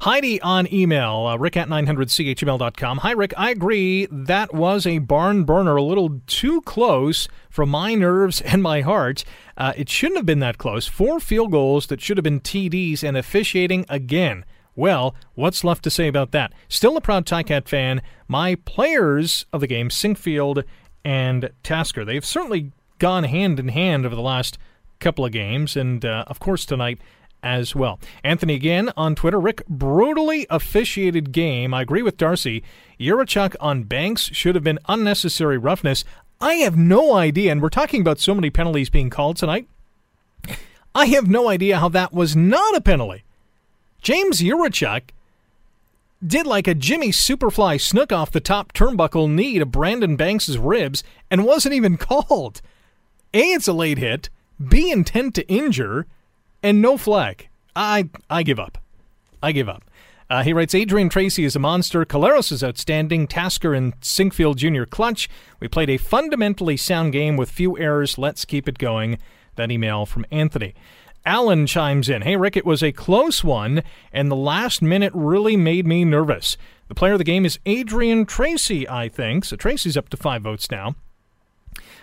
Heidi on email, uh, rick at nine hundred C H M L dot com. Hi, Rick. I agree that was a barn burner, a little too close for my nerves and my heart. Uh, it shouldn't have been that close. Four field goals that should have been T Ds and officiating again. Well, what's left to say about that? Still a proud Ticat fan. My players of the game, Sinkfield and Tasker. They've certainly gone hand in hand over the last couple of games, and uh, of course tonight as well. Anthony again on Twitter. Rick, brutally officiated game. I agree with Darcy. Yurichak on Banks should have been unnecessary roughness. I have no idea, and we're talking about so many penalties being called tonight. I have no idea how that was not a penalty. James Yurichak did like a Jimmy Superfly snook off the top turnbuckle knee to Brandon Banks' ribs and wasn't even called. A, it's a late hit. B, intent to injure. And no flag. I I give up. I give up. Uh, he writes, Adrian Tracy is a monster. Collaros is outstanding. Tasker and Sinkfield Junior clutch. We played a fundamentally sound game with few errors. Let's keep it going. That email from Anthony. Alan chimes in. Hey, Rick, it was a close one, and the last minute really made me nervous. The player of the game is Adrian Tracy, I think. So Tracy's up to five votes now.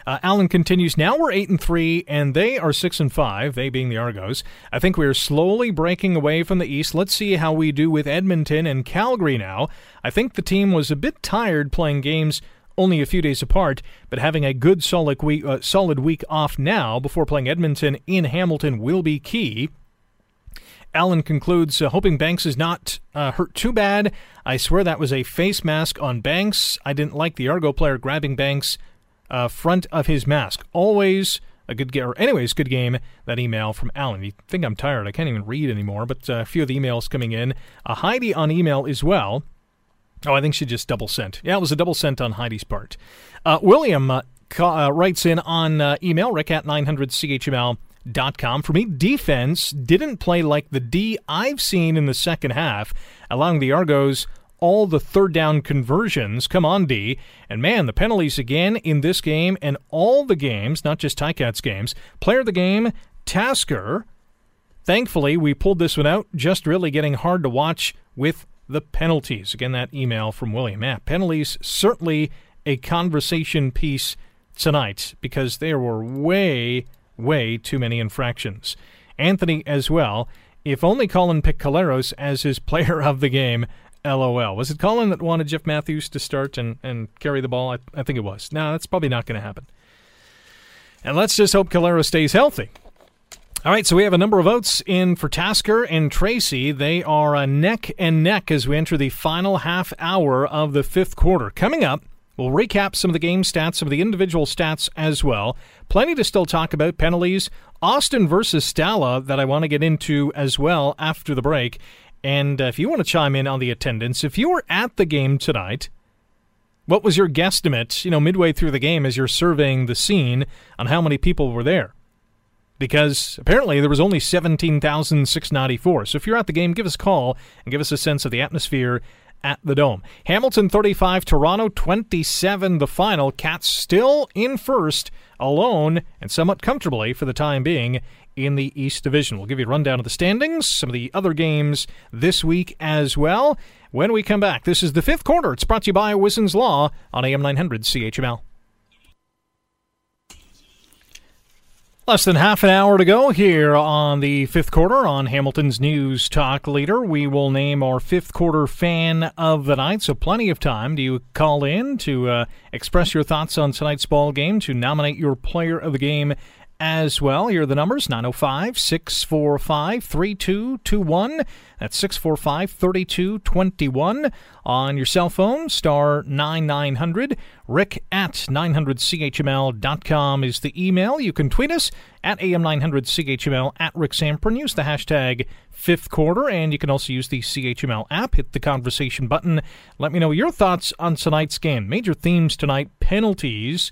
Uh, Alan continues, now we're eight and three, and they are six and five, they being the Argos. I think we are slowly breaking away from the East. Let's see how we do with Edmonton and Calgary now. I think the team was a bit tired playing games only a few days apart, but having a good solid week, uh, solid week off now before playing Edmonton in Hamilton will be key. Alan concludes, uh, hoping Banks is not uh, hurt too bad. I swear that was a face mask on Banks. I didn't like the Argo player grabbing Banks Uh, front of his mask. Always a good game. Or anyways, good game. That email from Alan. You think I'm tired. I can't even read anymore, but uh, a few of the emails coming in. Uh, Heidi on email as well. Oh, I think she just double sent. Yeah, it was a double sent on Heidi's part. Uh, William uh, ca- uh, writes in on uh, email, rick at nine hundred C H M L dot com. For me, defense didn't play like the D I've seen in the second half, allowing the Argos all the third down conversions. Come on, D. And man, the penalties again in this game and all the games, not just Ticats games. Player of the game, Tasker. Thankfully, we pulled this one out, just really getting hard to watch with the penalties. Again, that email from William. Yeah, penalties, certainly a conversation piece tonight because there were way, way too many infractions. Anthony as well. If only Colin picked Collaros as his player of the game, L O L. Was it Colin that wanted Jeff Matthews to start and, and carry the ball? I, I think it was. No, that's probably not going to happen. And let's just hope Collaros stays healthy. All right, so we have a number of votes in for Tasker and Tracy. They are uh, neck and neck as we enter the final half hour of the fifth quarter. Coming up, we'll recap some of the game stats, some of the individual stats as well. Plenty to still talk about. Penalties, Austin versus Stala that I want to get into as well after the break. And uh, if you want to chime in on the attendance, if you were at the game tonight, what was your guesstimate, you know, midway through the game as you're surveying the scene on how many people were there? Because apparently there was only seventeen thousand six hundred ninety-four. So if you're at the game, give us a call and give us a sense of the atmosphere at the Dome. Hamilton thirty-five, Toronto twenty-seven, the final. Cats still in first, alone, and somewhat comfortably for the time being in the East Division. We'll give you a rundown of the standings, some of the other games this week as well. When we come back, this is the fifth quarter. It's brought to you by Wiesen's Law on A M nine hundred C H M L. Less than half an hour to go here on the fifth quarter on Hamilton's News Talk Leader. We will name our fifth quarter fan of the night, so plenty of time. Do you call in to uh, express your thoughts on tonight's ball game, to nominate your player of the game as well? Here are the numbers, nine oh five, six four five, three two two one. That's six four five, three two two one. On your cell phone, star ninety-nine hundred. Rick at nine hundred C H M L dot com is the email. You can tweet us at A M nine hundred C H M L, at Rick Zamperin. Use the hashtag fifth quarter, and you can also use the C H M L app. Hit the conversation button. Let me know your thoughts on tonight's game. Major themes tonight, penalties,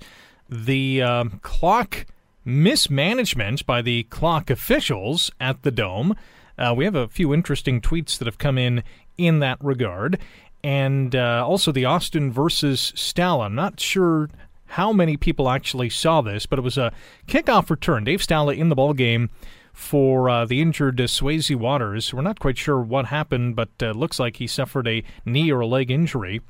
the um, clock mismanagement by the clock officials at the Dome. Uh, we have a few interesting tweets that have come in in that regard. And uh, also the Austin versus Stala. I'm not sure how many people actually saw this, but it was a kickoff return. Dave Stala in the ballgame for uh, the injured uh, Swayze Waters. We're not quite sure what happened, but uh, looks like he suffered a knee or a leg injury.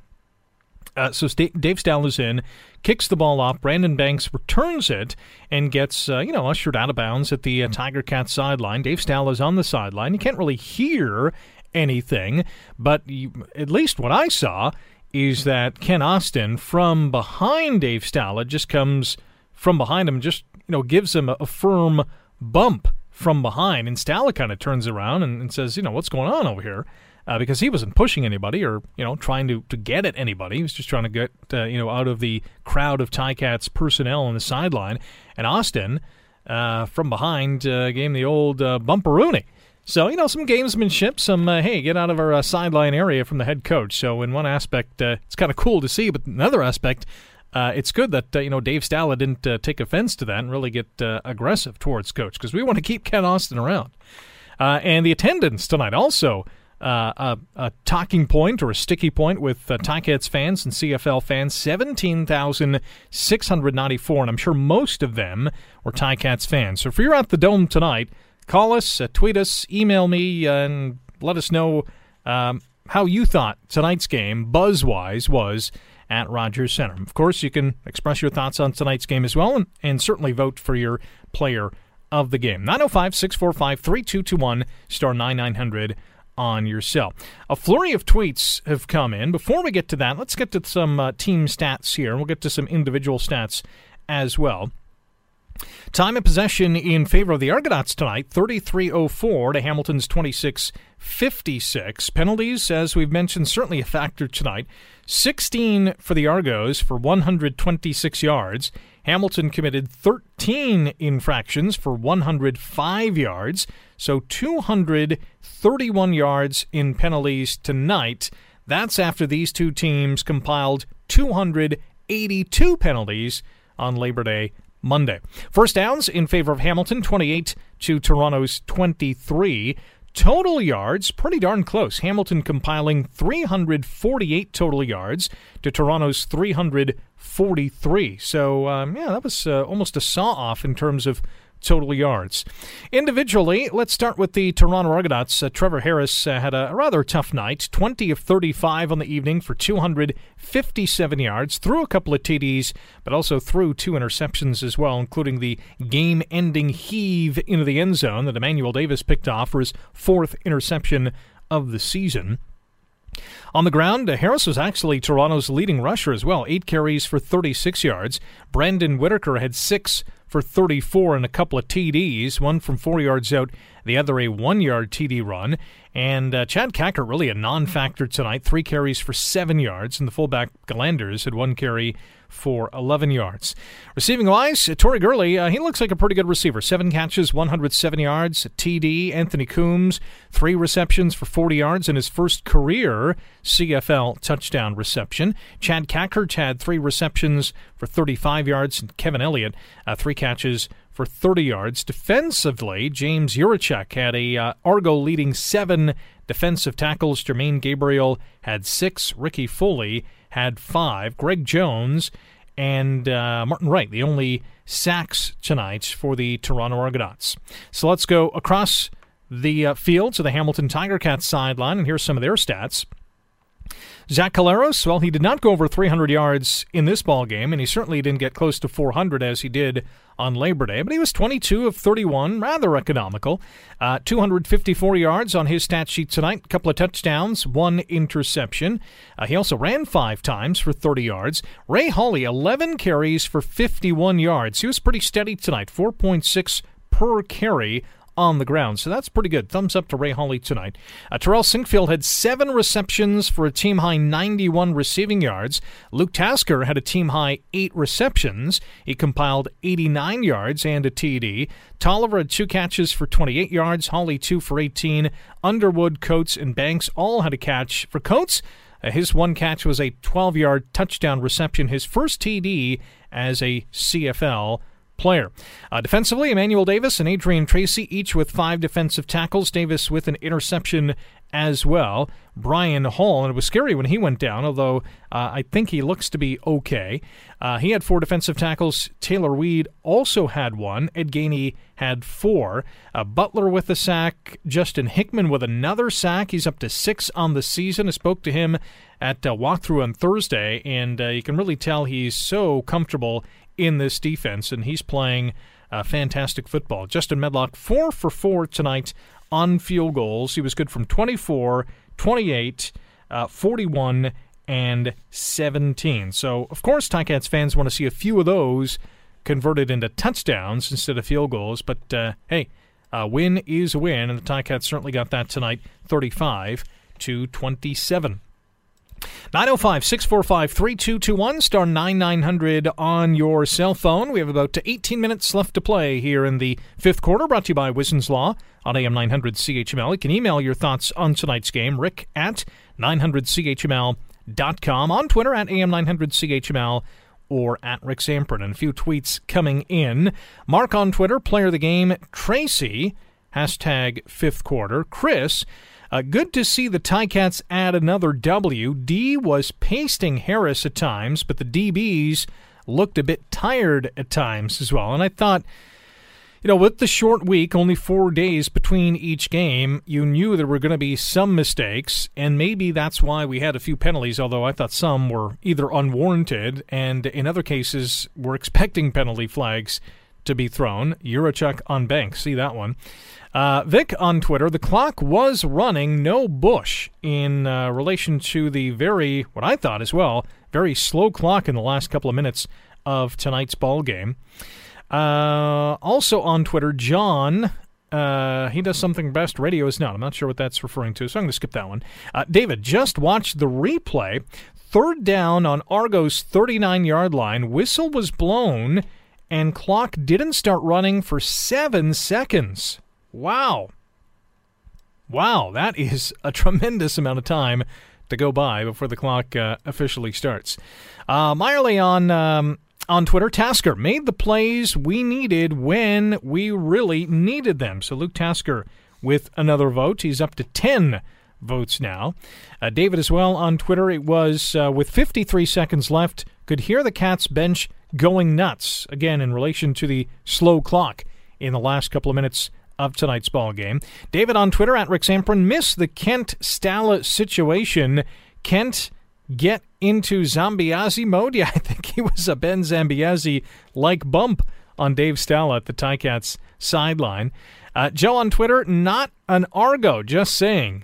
Uh, so St- Dave Stala's in, kicks the ball off, Brandon Banks returns it, and gets, uh, you know, ushered out of bounds at the uh, Tiger Cats sideline. Dave Stala's on the sideline. You can't really hear anything, but you, at least what I saw is that Ken Austin from behind Dave Stala just comes from behind him, just, you know, gives him a, a firm bump from behind, and Stala kind of turns around and, and says, you know, what's going on over here? Uh, because he wasn't pushing anybody or, you know, trying to, to get at anybody. He was just trying to get, uh, you know, out of the crowd of Ticats personnel on the sideline. And Austin, uh, from behind, uh, gave him the old uh, bumperoonie. So, you know, some gamesmanship, some, uh, hey, get out of our uh, sideline area from the head coach. So in one aspect, uh, it's kind of cool to see, but in another aspect, uh, it's good that, uh, you know, Dave Stala didn't uh, take offense to that and really get uh, aggressive towards coach because we want to keep Ken Austin around. Uh, and the attendance tonight also uh, a, a talking point or a sticky point with uh, Ticats fans and C F L fans, seventeen thousand six hundred ninety-four, and I'm sure most of them were Ticats fans. So if you're at the Dome tonight, call us, uh, tweet us, email me, uh, and let us know um, how you thought tonight's game, buzz-wise, was at Rogers Centre. Of course, you can express your thoughts on tonight's game as well, and, and certainly vote for your player of the game. nine oh five, six four five, three two two one, star ninety-nine hundred on your cell. A flurry of tweets have come in. Before we get to that, let's get to some uh, team stats here, and we'll get to some individual stats as well. Time of possession in favor of the Argonauts tonight, thirty-three oh four to Hamilton's twenty-six fifty-six. Penalties, as we've mentioned, certainly a factor tonight. sixteen for the Argos for one hundred twenty-six yards. Hamilton committed thirteen infractions for one hundred five yards, so two hundred thirty-one yards in penalties tonight. That's after these two teams compiled two hundred eighty-two penalties on Labor Day Monday. First downs in favor of Hamilton, twenty-eight to Toronto's twenty-three. Total yards, pretty darn close. Hamilton compiling three hundred forty-eight total yards to Toronto's three hundred forty-three. So, um, yeah, that was uh, almost a saw-off in terms of total yards. Individually, let's start with the Toronto Argonauts. Uh, Trevor Harris uh, had a rather tough night, twenty of thirty-five on the evening for two hundred fifty-seven yards, threw a couple of T Ds, but also threw two interceptions as well, including the game-ending heave into the end zone that Emmanuel Davis picked off for his fourth interception of the season. On the ground, Harris was actually Toronto's leading rusher as well, eight carries for thirty-six yards. Brandon Whitaker had six for thirty-four and a couple of T Ds, one from four yards out, the other a one-yard T D run. And uh, Chad Cacker really a non-factor tonight, three carries for seven yards, and the fullback Glanders had one carry for eleven yards. Receiving-wise, Torrey Gurley, uh, he looks like a pretty good receiver. Seven catches, one hundred seven yards, a T D. Anthony Coombs, three receptions for forty yards in his first career C F L touchdown reception. Chad Cacker had three receptions for thirty-five yards, and Kevin Elliott, uh, three catches for thirty yards. Defensively, James Yurichak had a uh, Argo-leading seven defensive tackles. Jermaine Gabriel had six. Ricky Foley had five. Greg Jones and uh, Martin Wright, the only sacks tonight for the Toronto Argonauts. So let's go across the uh, field to the Hamilton Tiger Cats sideline, and here's some of their stats. Zach Collaros, well, he did not go over three hundred yards in this ballgame, and he certainly didn't get close to four hundred as he did on Labor Day, but he was twenty-two of thirty-one, rather economical. Uh, two hundred fifty-four yards on his stat sheet tonight, a couple of touchdowns, one interception. Uh, he also ran five times for thirty yards. Ray Hawley, eleven carries for fifty-one yards. He was pretty steady tonight, four point six per carry on the ground. So that's pretty good. Thumbs up to Ray Hawley tonight. Uh, Terrell Sinkfield had seven receptions for a team-high ninety-one receiving yards. Luke Tasker had a team-high eight receptions. He compiled eighty-nine yards and a T D. Tolliver had two catches for twenty-eight yards. Hawley two for eighteen. Underwood, Coates, and Banks all had a catch. For Coates, uh, his one catch was a twelve-yard touchdown reception, his first T D as a C F L player. Uh, defensively, Emmanuel Davis and Adrian Tracy, each with five defensive tackles. Davis with an interception as well. Brian Hall, and it was scary when he went down, although uh, I think he looks to be okay. Uh, he had four defensive tackles. Taylor Weed also had one. Ed Gainey had four. Uh, Butler with a sack. Justin Hickman with another sack. He's up to six on the season. I spoke to him at uh, walkthrough on Thursday, and uh, you can really tell he's so comfortable in this defense, and he's playing uh, fantastic football. Justin Medlock, four for four tonight on field goals. He was good from twenty-four, twenty-eight, uh, forty-one, and seventeen. So, of course, Ticats fans want to see a few of those converted into touchdowns instead of field goals, but uh, hey, a win is a win, and the Ticats certainly got that tonight, thirty-five to twenty-seven. nine oh five, six four five, three two two one, star ninety-nine hundred on your cell phone. We have about eighteen minutes left to play here in the fifth quarter, brought to you by Wiesen's Law on A M nine hundred C H M L. You can email your thoughts on tonight's game, rick at nine hundred C H M L dot com, on Twitter at A M nine hundred C H M L, or at Rick Zamperin. And a few tweets coming in. Mark on Twitter, player of the game, Tracy, Hashtag fifth quarter. Chris, uh, good to see the Ticats add another W. D was pasting Harris at times, but the D Bs looked a bit tired at times as well. And I thought, you know, with the short week, only four days between each game, you knew there were going to be some mistakes, and maybe that's why we had a few penalties, although I thought some were either unwarranted and in other cases were expecting penalty flags to be thrown. Yurichak on bank. See that one. Uh, Vic on Twitter, the clock was running, no bush, in uh, relation to the very, what I thought as well, very slow clock in the last couple of minutes of tonight's ball game. Uh, also on Twitter, John, uh, he does something best, radio is not. I'm not sure what that's referring to, so I'm going to skip that one. Uh, David, just watched the replay. Third down on Argo's thirty-nine-yard line. Whistle was blown, and clock didn't start running for seven seconds. Wow. Wow, that is a tremendous amount of time to go by before the clock uh, officially starts. Uh, Meyerly on um, on Twitter, Tasker made the plays we needed when we really needed them. So Luke Tasker with another vote. He's up to ten votes now. Uh, David as well on Twitter. It was uh, with fifty-three seconds left. Could hear the Cats bench going nuts, again, in relation to the slow clock in the last couple of minutes of tonight's ball game. David on Twitter, at Rick Zamperin, missed the Kent Stala situation. Kent, get into Zambiazzi mode. Yeah, I think he was a Ben Zambiazzi-like bump on Dave Stala at the Ticats sideline. Uh, Joe on Twitter, not an Argo, just saying.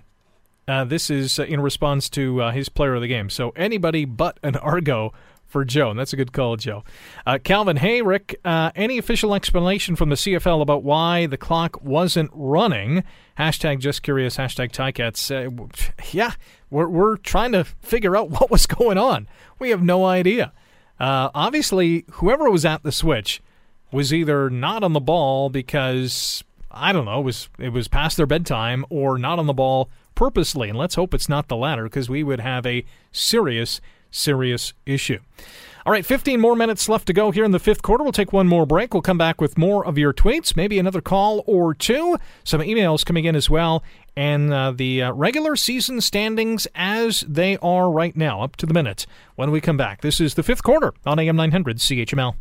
Uh, this is uh, in response to uh, his player of the game. So anybody but an Argo for Joe, and that's a good call, Joe. Uh, Calvin, hey, Rick, uh, any official explanation from the C F L about why the clock wasn't running? Hashtag just curious, hashtag Ticats. Uh, yeah, we're, we're trying to figure out what was going on. We have no idea. Uh, obviously, whoever was at the switch was either not on the ball because, I don't know, it was, it was past their bedtime, or not on the ball purposely, and let's hope it's not the latter, because we would have a serious Serious issue. All right, fifteen more minutes left to go here in the fifth quarter. We'll take one more break. We'll come back with more of your tweets, maybe another call or two, some emails coming in as well, and uh, the uh, regular season standings as they are right now, up to the minute, when we come back. This is the fifth quarter on A M nine hundred C H M L.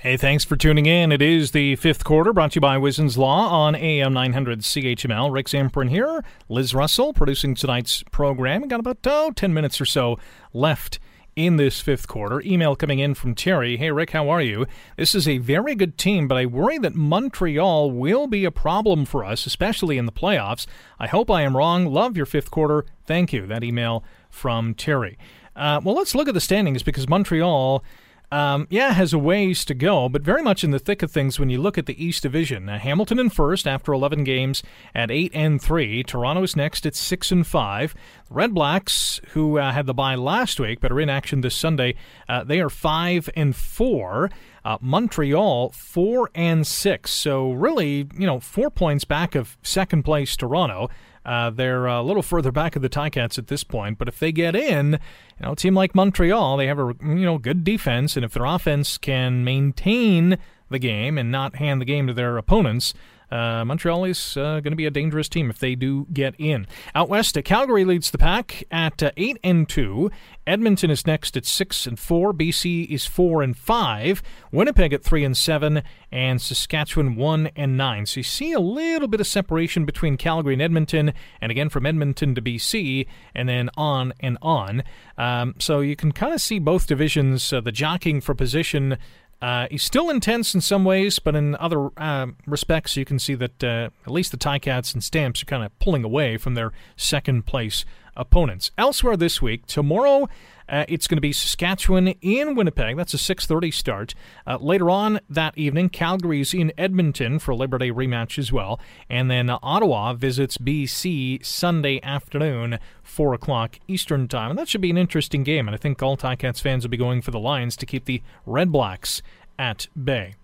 Hey, thanks for tuning in. It is the fifth quarter, brought to you by Wiesen's Law on A M nine hundred C H M L. Rick Zamperin here, Liz Russell, producing tonight's program. We've got about oh, ten minutes or so left in this fifth quarter. Email coming in from Terry. Hey, Rick, how are you? This is a very good team, but I worry that Montreal will be a problem for us, especially in the playoffs. I hope I am wrong. Love your fifth quarter. Thank you. That email from Terry. Uh, well, let's look at the standings, because Montreal... Um, yeah, has a ways to go, but very much in the thick of things when you look at the East Division. Uh, Hamilton in first after eleven games at eight and three. Toronto is next at six and five. The Red Blacks, who uh, had the bye last week but are in action this Sunday, uh, they are five and four. Uh, Montreal, four and six. So really, you know, four points back of second place Toronto. Uh, they're a little further back of the Ticats at this point, but if they get in, you know, a team like Montreal, they have a you know good defense, and if their offense can maintain the game and not hand the game to their opponents, uh, Montreal is uh, going to be a dangerous team if they do get in. Out west, uh, Calgary leads the pack at uh, eight and two. Edmonton is next at six and four. B C is four and five. Winnipeg at three and seven, and Saskatchewan one and nine. So you see a little bit of separation between Calgary and Edmonton, and again from Edmonton to B C, and then on and on. Um, so you can kind of see both divisions, uh, the jockeying for position. Uh, he's still intense in some ways, but in other uh, respects, you can see that uh, at least the Ticats and Stamps are kind of pulling away from their second-place opponents. Elsewhere this week, tomorrow, uh, it's going to be Saskatchewan in Winnipeg. That's a six thirty start. Uh, later on that evening, Calgary's in Edmonton for a Labor Day rematch as well. And then uh, Ottawa visits B C Sunday afternoon, four o'clock Eastern Time. And that should be an interesting game, and I think all Ticats fans will be going for the Lions to keep the Red Blacks at bay.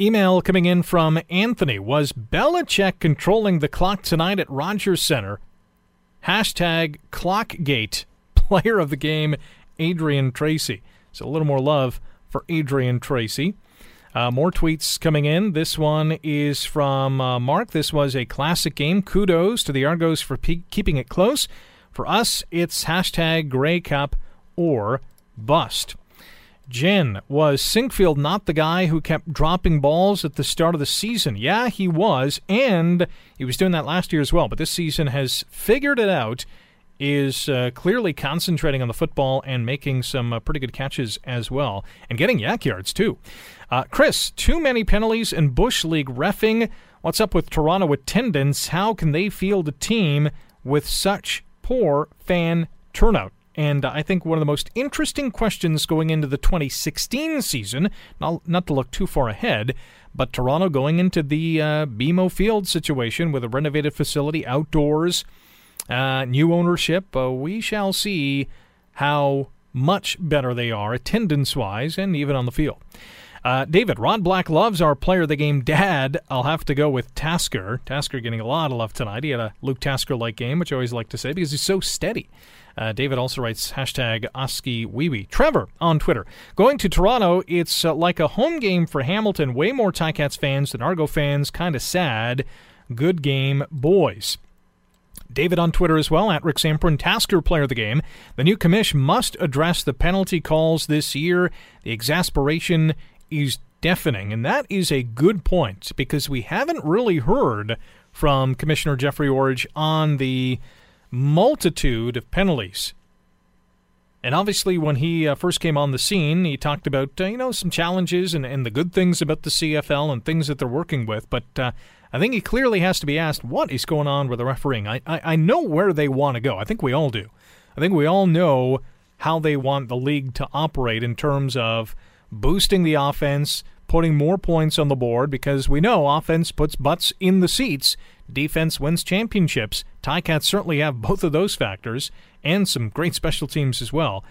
Email coming in from Anthony. Was Belichick controlling the clock tonight at Rogers Centre? Hashtag Clockgate. Player of the game, Adrian Tracy. So a little more love for Adrian Tracy. Uh, more tweets coming in. This one is from uh, Mark. This was a classic game. Kudos to the Argos for pe- keeping it close. For us, it's hashtag Grey Cup or bust. Jen, was Sinkfield not the guy who kept dropping balls at the start of the season? Yeah, he was, and he was doing that last year as well, but this season has figured it out, is uh, clearly concentrating on the football and making some uh, pretty good catches as well, and getting yak yards too. Uh, Chris, too many penalties and Bush League reffing. What's up with Toronto attendance? How can they field a team with such poor fan turnout? And I think one of the most interesting questions going into the twenty sixteen season, not, not to look too far ahead, but Toronto going into the uh, B M O Field situation with a renovated facility, outdoors, uh, new ownership. Uh, we shall see how much better they are attendance-wise and even on the field. Uh, David, Rod Black loves our player of the game dad. I'll have to go with Tasker. Tasker getting a lot of love tonight. He had a Luke Tasker-like game, which I always like to say because he's so steady. Uh, David also writes, hashtag OskiWeeWee. Trevor on Twitter. Going to Toronto, it's uh, like a home game for Hamilton. Way more Ticats fans than Argo fans. Kind of sad. Good game, boys. David on Twitter as well, at Rick Zamperin, Tasker player of the game. The new commish must address the penalty calls this year. The exasperation is deafening, and that is a good point because we haven't really heard from Commissioner Jeffrey Orridge on the multitude of penalties. And obviously when he uh, first came on the scene, he talked about uh, you know some challenges and, and the good things about the C F L and things that they're working with, but uh, I think he clearly has to be asked what is going on with the refereeing. I, I, I know where they want to go. I think we all do. I think we all know how they want the league to operate in terms of boosting the offense, putting more points on the board, because we know offense puts butts in the seats. Defense wins championships. Ticats certainly have both of those factors and some great special teams as well.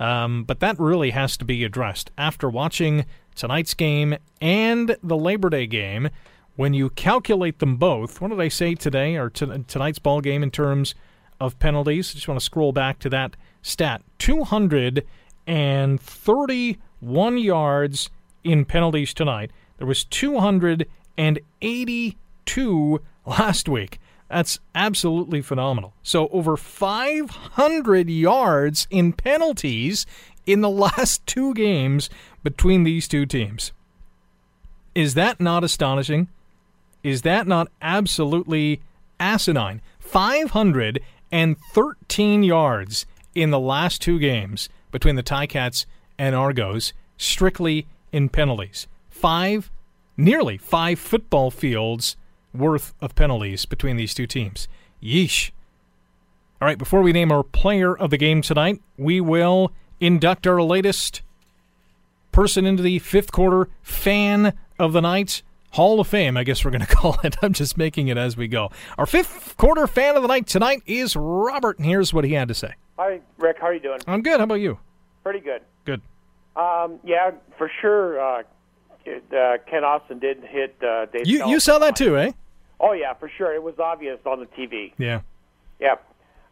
Um, but that really has to be addressed. After watching tonight's game and the Labor Day game, when you calculate them both, what did I say today or t- tonight's ball game in terms of penalties? I just want to scroll back to that stat. two hundred thirty One yards in penalties tonight. There was two hundred eighty-two last week. That's absolutely phenomenal. So over five hundred yards in penalties in the last two games between these two teams. Is that not astonishing? Is that not absolutely asinine? five hundred thirteen yards in the last two games between the Ticats and Argos, strictly in penalties. Five, nearly five football fields worth of penalties between these two teams. Yeesh. All right, before we name our player of the game tonight, we will induct our latest person into the fifth quarter fan of the night. Hall of Fame, I guess we're going to call it. I'm just making it as we go. Our fifth quarter fan of the night tonight is Robert, and here's what he had to say. Hi, Rick. How are you doing? I'm good. How about you? Pretty good. Good. Um, yeah, for sure. Uh, it, uh, Ken Austin did hit uh, Dave you, Stala. You saw that too, eh? Oh, yeah, for sure. It was obvious on the T V. Yeah. Yeah.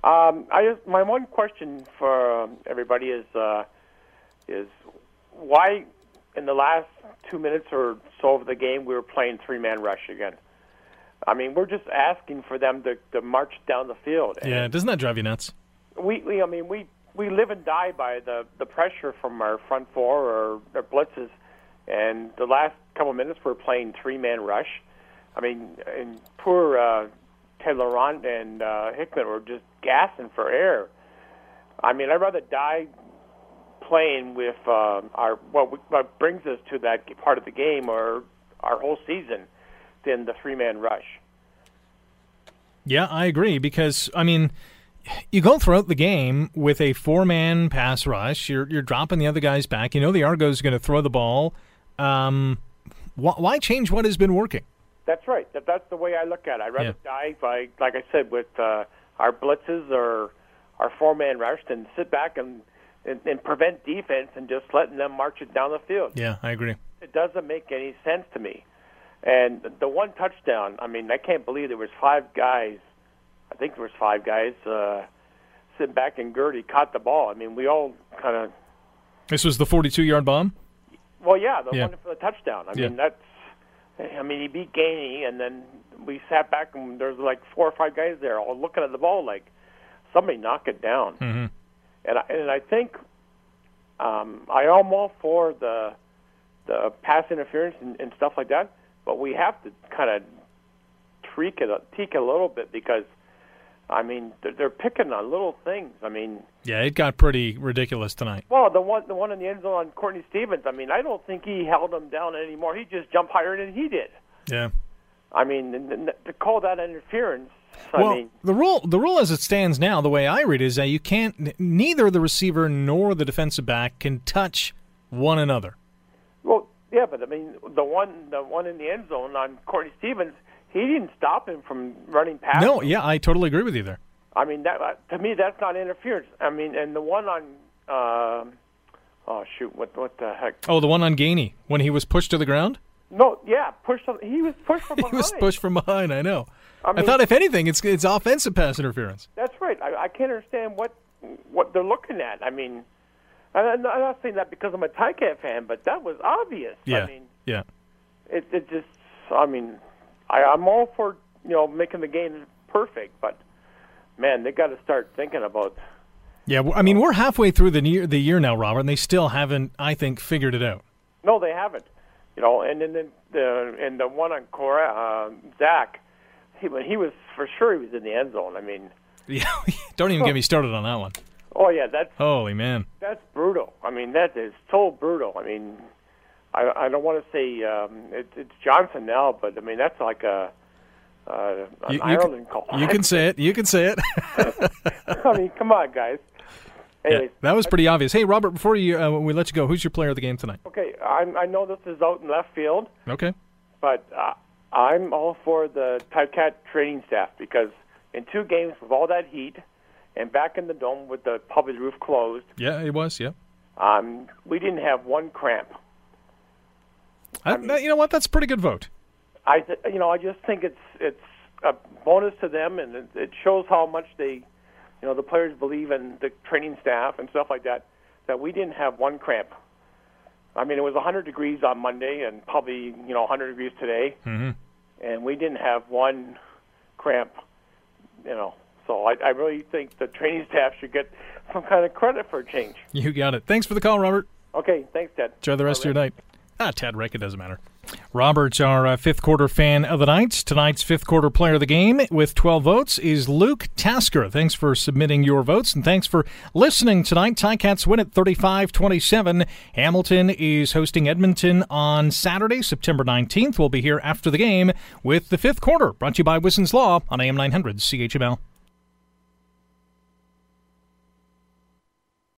Um, I just, my one question for um, everybody is uh, is why in the last two minutes or so of the game we were playing three-man rush again? I mean, we're just asking for them to, to march down the field. Yeah, doesn't that drive you nuts? We, we I mean, we... We live and die by the, the pressure from our front four or, or blitzes. And the last couple of minutes, we're playing three-man rush. I mean, and poor uh, Ted Laurent and uh, Hickman were just gassing for air. I mean, I'd rather die playing with uh, our what, we, what brings us to that part of the game or our whole season than the three-man rush. Yeah, I agree because, I mean, you go throughout the game with a four-man pass rush. You're you're dropping the other guys back. You know the Argos are going to throw the ball. Um, wh- why change what has been working? That's right. That, that's the way I look at it. I'd rather yeah. die, by, like I said, with uh, our blitzes or our four-man rush than sit back and, and, and prevent defense and just letting them march it down the field. Yeah, I agree. It doesn't make any sense to me. And the one touchdown, I mean, I can't believe there was five guys I think there was five guys uh, sitting back, and Gurley caught the ball. I mean, we all kind of. This was the forty-two-yard bomb? Well, yeah, the yeah. one for the touchdown. I yeah. mean, that's. I mean, he beat Gainey, and then we sat back, and there's like four or five guys there all looking at the ball like, somebody knock it down. Mm-hmm. And I, and I think um, I am all for the the pass interference and, and stuff like that, but we have to kind of tweak it, tweak it a little bit because, I mean, they're, they're picking on little things. I mean, yeah, it got pretty ridiculous tonight. Well, the one the one in the end zone on Courtney Stephen, I mean, I don't think he held him down anymore. He just jumped higher than he did. Yeah. I mean, to call that interference. I well, mean, the rule the rule as it stands now, the way I read it, is that you can't, neither the receiver nor the defensive back can touch one another. Well, yeah, but I mean, the one the one in the end zone on Courtney Stevens, he didn't stop him from running past. No, him. yeah, I totally agree with you there. I mean, that to me, that's not interference. I mean, and the one on, uh, oh shoot, what what the heck? Oh, the one on Gainey when he was pushed to the ground. No, yeah, pushed. He was pushed from behind. He was pushed from behind. I know. I, mean, I thought, if anything, it's it's offensive pass interference. That's right. I, I can't understand what what they're looking at. I mean, I'm not saying that because I'm a Tiger Cat fan, but that was obvious. Yeah. I mean, yeah. It it just. I mean, I, I'm all for you know making the game perfect, but man, they got to start thinking about. Yeah, I mean, we're halfway through the year the year now, Robert, and they still haven't, I think, figured it out. No, they haven't. You know, and then the, the and the one on Cora, uh, Zach, he he was for sure he was in the end zone. I mean, yeah, don't even oh. get me started on that one. Oh yeah, that's holy man, that's brutal. I mean, that is so brutal. I mean, I I don't want to say um, it, it's Johnson now, but I mean that's like a uh, an you, you Ireland can, call. You can say it. You can say it. I mean, come on, guys. Anyways, yeah, that was pretty obvious. Hey, Robert, before you uh, we let you go, who's your player of the game tonight? Okay, I'm, I know this is out in left field. Okay. But uh, I'm all for the Tiger Cat training staff because in two games with all that heat and back in the dome with the public roof closed. Yeah, it was, yeah. Um, we didn't have one cramp. I, I mean, you know what? That's a pretty good vote. I th- You know, I just think it's, it's a bonus to them, and it, it shows how much they – you know, the players believe in the training staff and stuff like that, that we didn't have one cramp. I mean, it was one hundred degrees on Monday and probably, you know, one hundred degrees today, mm-hmm. and we didn't have one cramp, you know. So I, I really think the training staff should get some kind of credit for a change. You got it. Thanks for the call, Robert. Okay, thanks, Ted. Enjoy the rest All of right. your night. Ah, Tad Rick, it doesn't matter. Robert's our uh, fifth quarter fan of the night. Tonight's fifth quarter player of the game with twelve votes is Luke Tasker. Thanks for submitting your votes, and thanks for listening tonight. Ticats win at thirty-five twenty-seven. Hamilton is hosting Edmonton on Saturday, September nineteenth. We'll be here after the game with the fifth quarter, brought to you by Wiesen's Law on A M nine hundred C H M L.